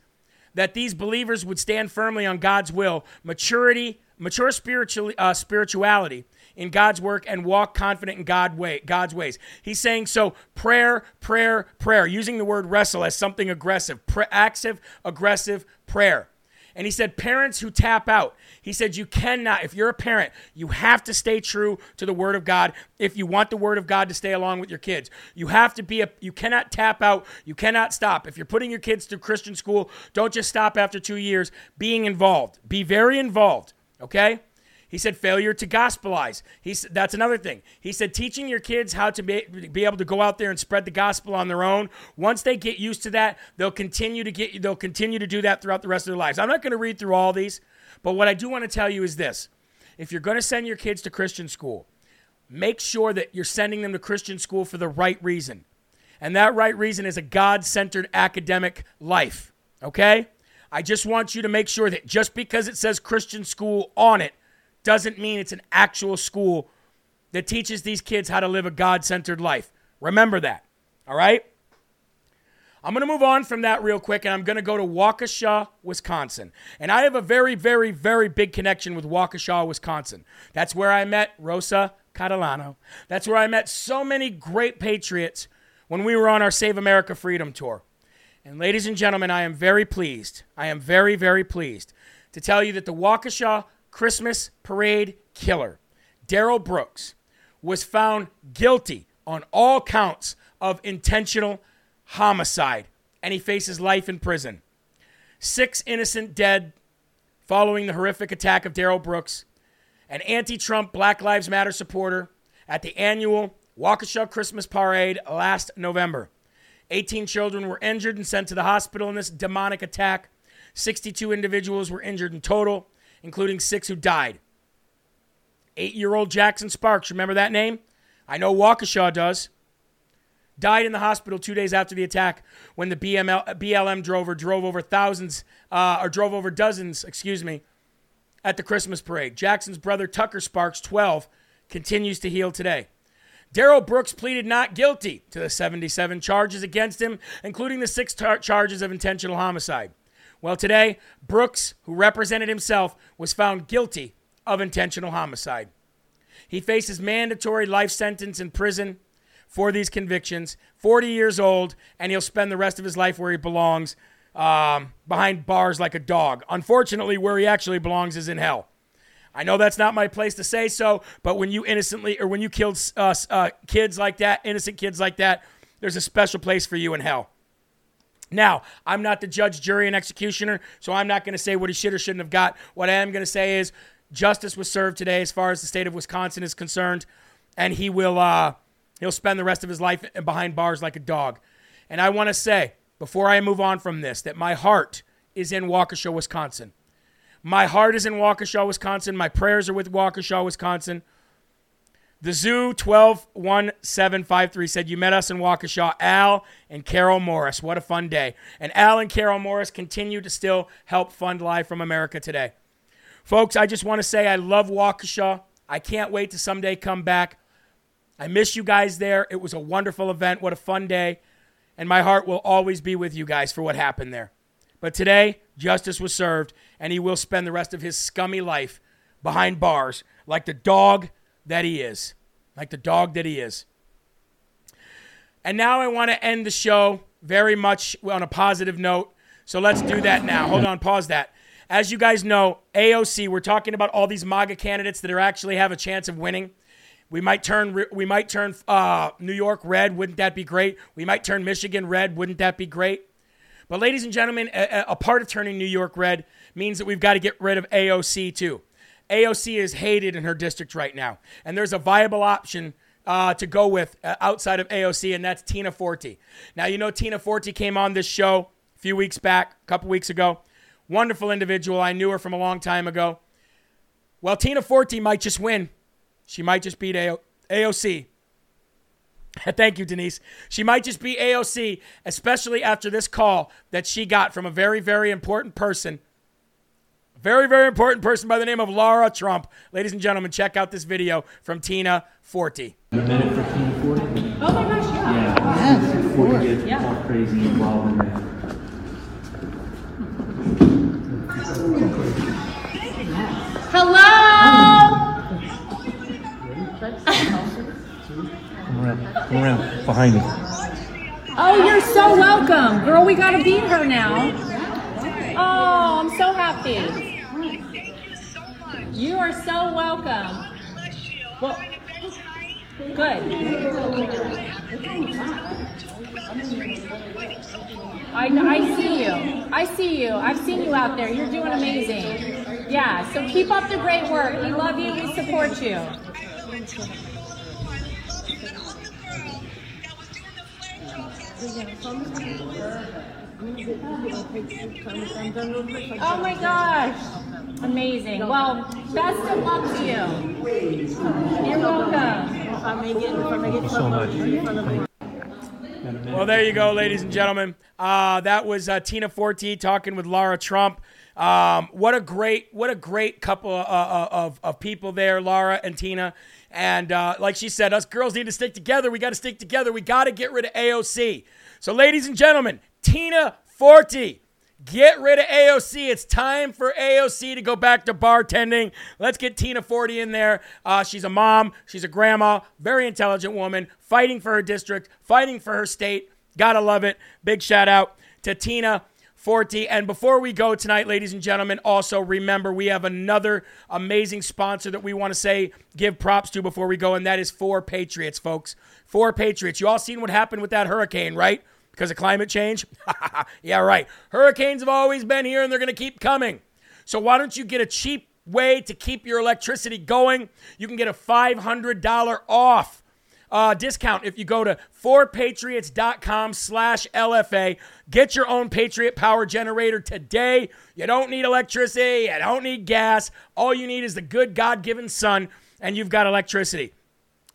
that these believers would stand firmly on God's will, maturity, mature spiritual, uh, spirituality in God's work, and walk confident in God way, God's ways. He's saying, so prayer, prayer, prayer, using the word wrestle as something aggressive, pre- active, aggressive prayer. And he said, parents who tap out. He said, you cannot, if you're a parent, you have to stay true to the word of God. If you want the word of God to stay along with your kids, you have to be a, you cannot tap out. You cannot stop. If you're putting your kids through Christian school, don't just stop after two years. Being involved, be very involved. Okay. He said, failure to gospelize. He said, that's another thing. He said, teaching your kids how to be, be able to go out there and spread the gospel on their own. Once they get used to that, they'll continue to get, they'll continue to do that throughout the rest of their lives. I'm not going to read through all these, but what I do want to tell you is this. If you're going to send your kids to Christian school, make sure that you're sending them to Christian school for the right reason. And that right reason is a God-centered academic life. Okay? I just want you to make sure that just because it says Christian school on it, doesn't mean it's an actual school that teaches these kids how to live a God-centered life. Remember that, all right? I'm going to move on from that real quick, and I'm going to go to Waukesha, Wisconsin. And I have a very, very, very big connection with Waukesha, Wisconsin. That's where I met Rosa Catalano. That's where I met so many great patriots when we were on our Save America Freedom Tour. And ladies and gentlemen, I am very pleased, I am very, very pleased to tell you that the Waukesha Christmas parade killer, Darrell Brooks, was found guilty on all counts of intentional homicide, and he faces life in prison. Six innocent dead following the horrific attack of Darrell Brooks, an anti-Trump Black Lives Matter supporter at the annual Waukesha Christmas parade last November. eighteen children were injured and sent to the hospital in this demonic attack. sixty-two individuals were injured in total, including six who died. Eight-year-old Jackson Sparks, remember that name? I know Waukesha does. Died in the hospital two days after the attack when the B L M drover drove over thousands, uh, or drove over dozens, excuse me, at the Christmas parade. Jackson's brother Tucker Sparks, twelve, continues to heal today. Darrell Brooks pleaded not guilty to the seventy-seven charges against him, including the six tar- charges of intentional homicide. Well, today, Brooks, who represented himself, was found guilty of intentional homicide. He faces mandatory life sentence in prison for these convictions, forty years old, and he'll spend the rest of his life where he belongs, um, behind bars like a dog. Unfortunately, where he actually belongs is in hell. I know that's not my place to say so, but when you innocently, or when you killed uh, uh, kids like that, innocent kids like that, there's a special place for you in hell. Now, I'm not the judge, jury, and executioner, so I'm not going to say what he should or shouldn't have got. What I am going to say is justice was served today as far as the state of Wisconsin is concerned, and he will uh, he'll spend the rest of his life behind bars like a dog. And I want to say, before I move on from this, that my heart is in Waukesha, Wisconsin. My heart is in Waukesha, Wisconsin. My prayers are with Waukesha, Wisconsin. The Zoo one two one seven five three said, you met us in Waukesha, Al and Carol Morris. What a fun day. And Al and Carol Morris continue to still help fund Live from America today. Folks, I just want to say I love Waukesha. I can't wait to someday come back. I miss you guys there. It was a wonderful event. What a fun day. And my heart will always be with you guys for what happened there. But today, justice was served, and he will spend the rest of his scummy life behind bars like the dog that he is. Like the dog that he is. And now I want to end the show very much on a positive note. So let's do that now. Hold on, pause that. As you guys know, A O C, we're talking about all these MAGA candidates that are actually have a chance of winning. We might turn we might turn uh, New York red. Wouldn't that be great? We might turn Michigan red. Wouldn't that be great? But ladies and gentlemen, a, a part of turning New York red means that we've got to get rid of A O C too. A O C is hated in her district right now. And there's a viable option uh, to go with uh, outside of A O C, and that's Tina Forte. Now, you know Tina Forte came on this show a few weeks back, a couple weeks ago. Wonderful individual. I knew her from a long time ago. Well, Tina Forte might just win. She might just beat A O C. Thank you, Denise. She might just beat A O C, especially after this call that she got from a very, very important person. Very, very important person by the name of Laura Trump. Ladies and gentlemen, check out this video from Tina Forte. A minute for Tina Forte? Oh, my gosh, yeah. Yeah, yeah. Tina Forte gets yeah. all crazy involved in that. Hello! Come around. Come around. Behind me. Oh, you're so welcome. Girl, we gotta beat her now. Oh, I'm so happy. Thank you so much. You are so welcome. Well, good. I, I see you. I see you. I've seen you out there. You're doing amazing. Yeah, so keep up the great work. We love you. We support you. Oh my gosh. Amazing. Well, best of luck to you. You're welcome. Well, there you go, ladies and gentlemen. Uh, that was uh, Tina Forte talking with Laura Trump. Um, what a great, what a great couple of, uh, of, of people there, Laura and Tina. And uh, like she said, us girls need to stick together. We got to stick together. We got to get rid of A O C. So ladies and gentlemen, Tina Forte, get rid of A O C. It's time for A O C to go back to bartending. Let's get Tina Forte in there. Uh, she's a mom. She's a grandma, very intelligent woman, fighting for her district, fighting for her state. Gotta love it. Big shout out to Tina Forte. And before we go tonight, ladies and gentlemen, also remember we have another amazing sponsor that we want to say give props to before we go, and that is For Patriots, folks. For Patriots. You all seen what happened with that hurricane, right? Because of climate change? Yeah, right. Hurricanes have always been here, and they're going to keep coming. So why don't you get a cheap way to keep your electricity going? You can get a five hundred dollars off. Uh, discount if you go to for patriots dot com slash L F A. Get your own Patriot Power Generator today. You don't need electricity. You don't need gas. All you need is the good God-given sun, and you've got electricity.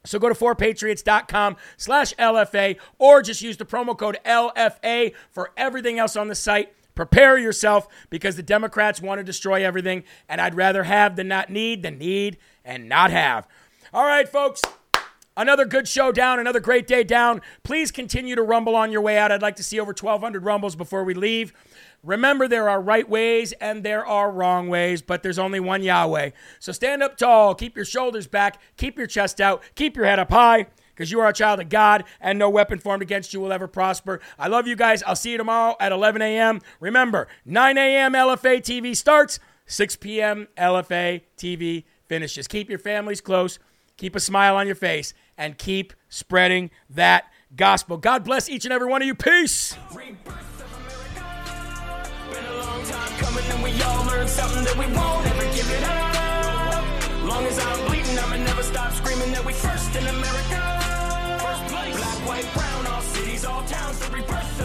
So go to for patriots dot com slash L F A or just use the promo code L F A for everything else on the site. Prepare yourself because the Democrats want to destroy everything, and I'd rather have than not need than need and not have. All right, folks. Another good show down, another great day down. Please continue to rumble on your way out. I'd like to see over twelve hundred rumbles before we leave. Remember, there are right ways and there are wrong ways, but there's only one Yahweh. So stand up tall, keep your shoulders back, keep your chest out, keep your head up high, because you are a child of God and no weapon formed against you will ever prosper. I love you guys. I'll see you tomorrow at eleven a.m. Remember, nine a.m. L F A T V starts, six p.m. L F A T V finishes. Keep your families close. Keep a smile on your face and keep spreading that gospel. God bless each and every one of you. Peace. Rebirth of America. Been a long time coming and we all learned something that we won't ever give it up. Long as I'm bleeding, I'ma never stop screaming that we first in America. First place. Black, white, brown, all cities, all towns, every birth.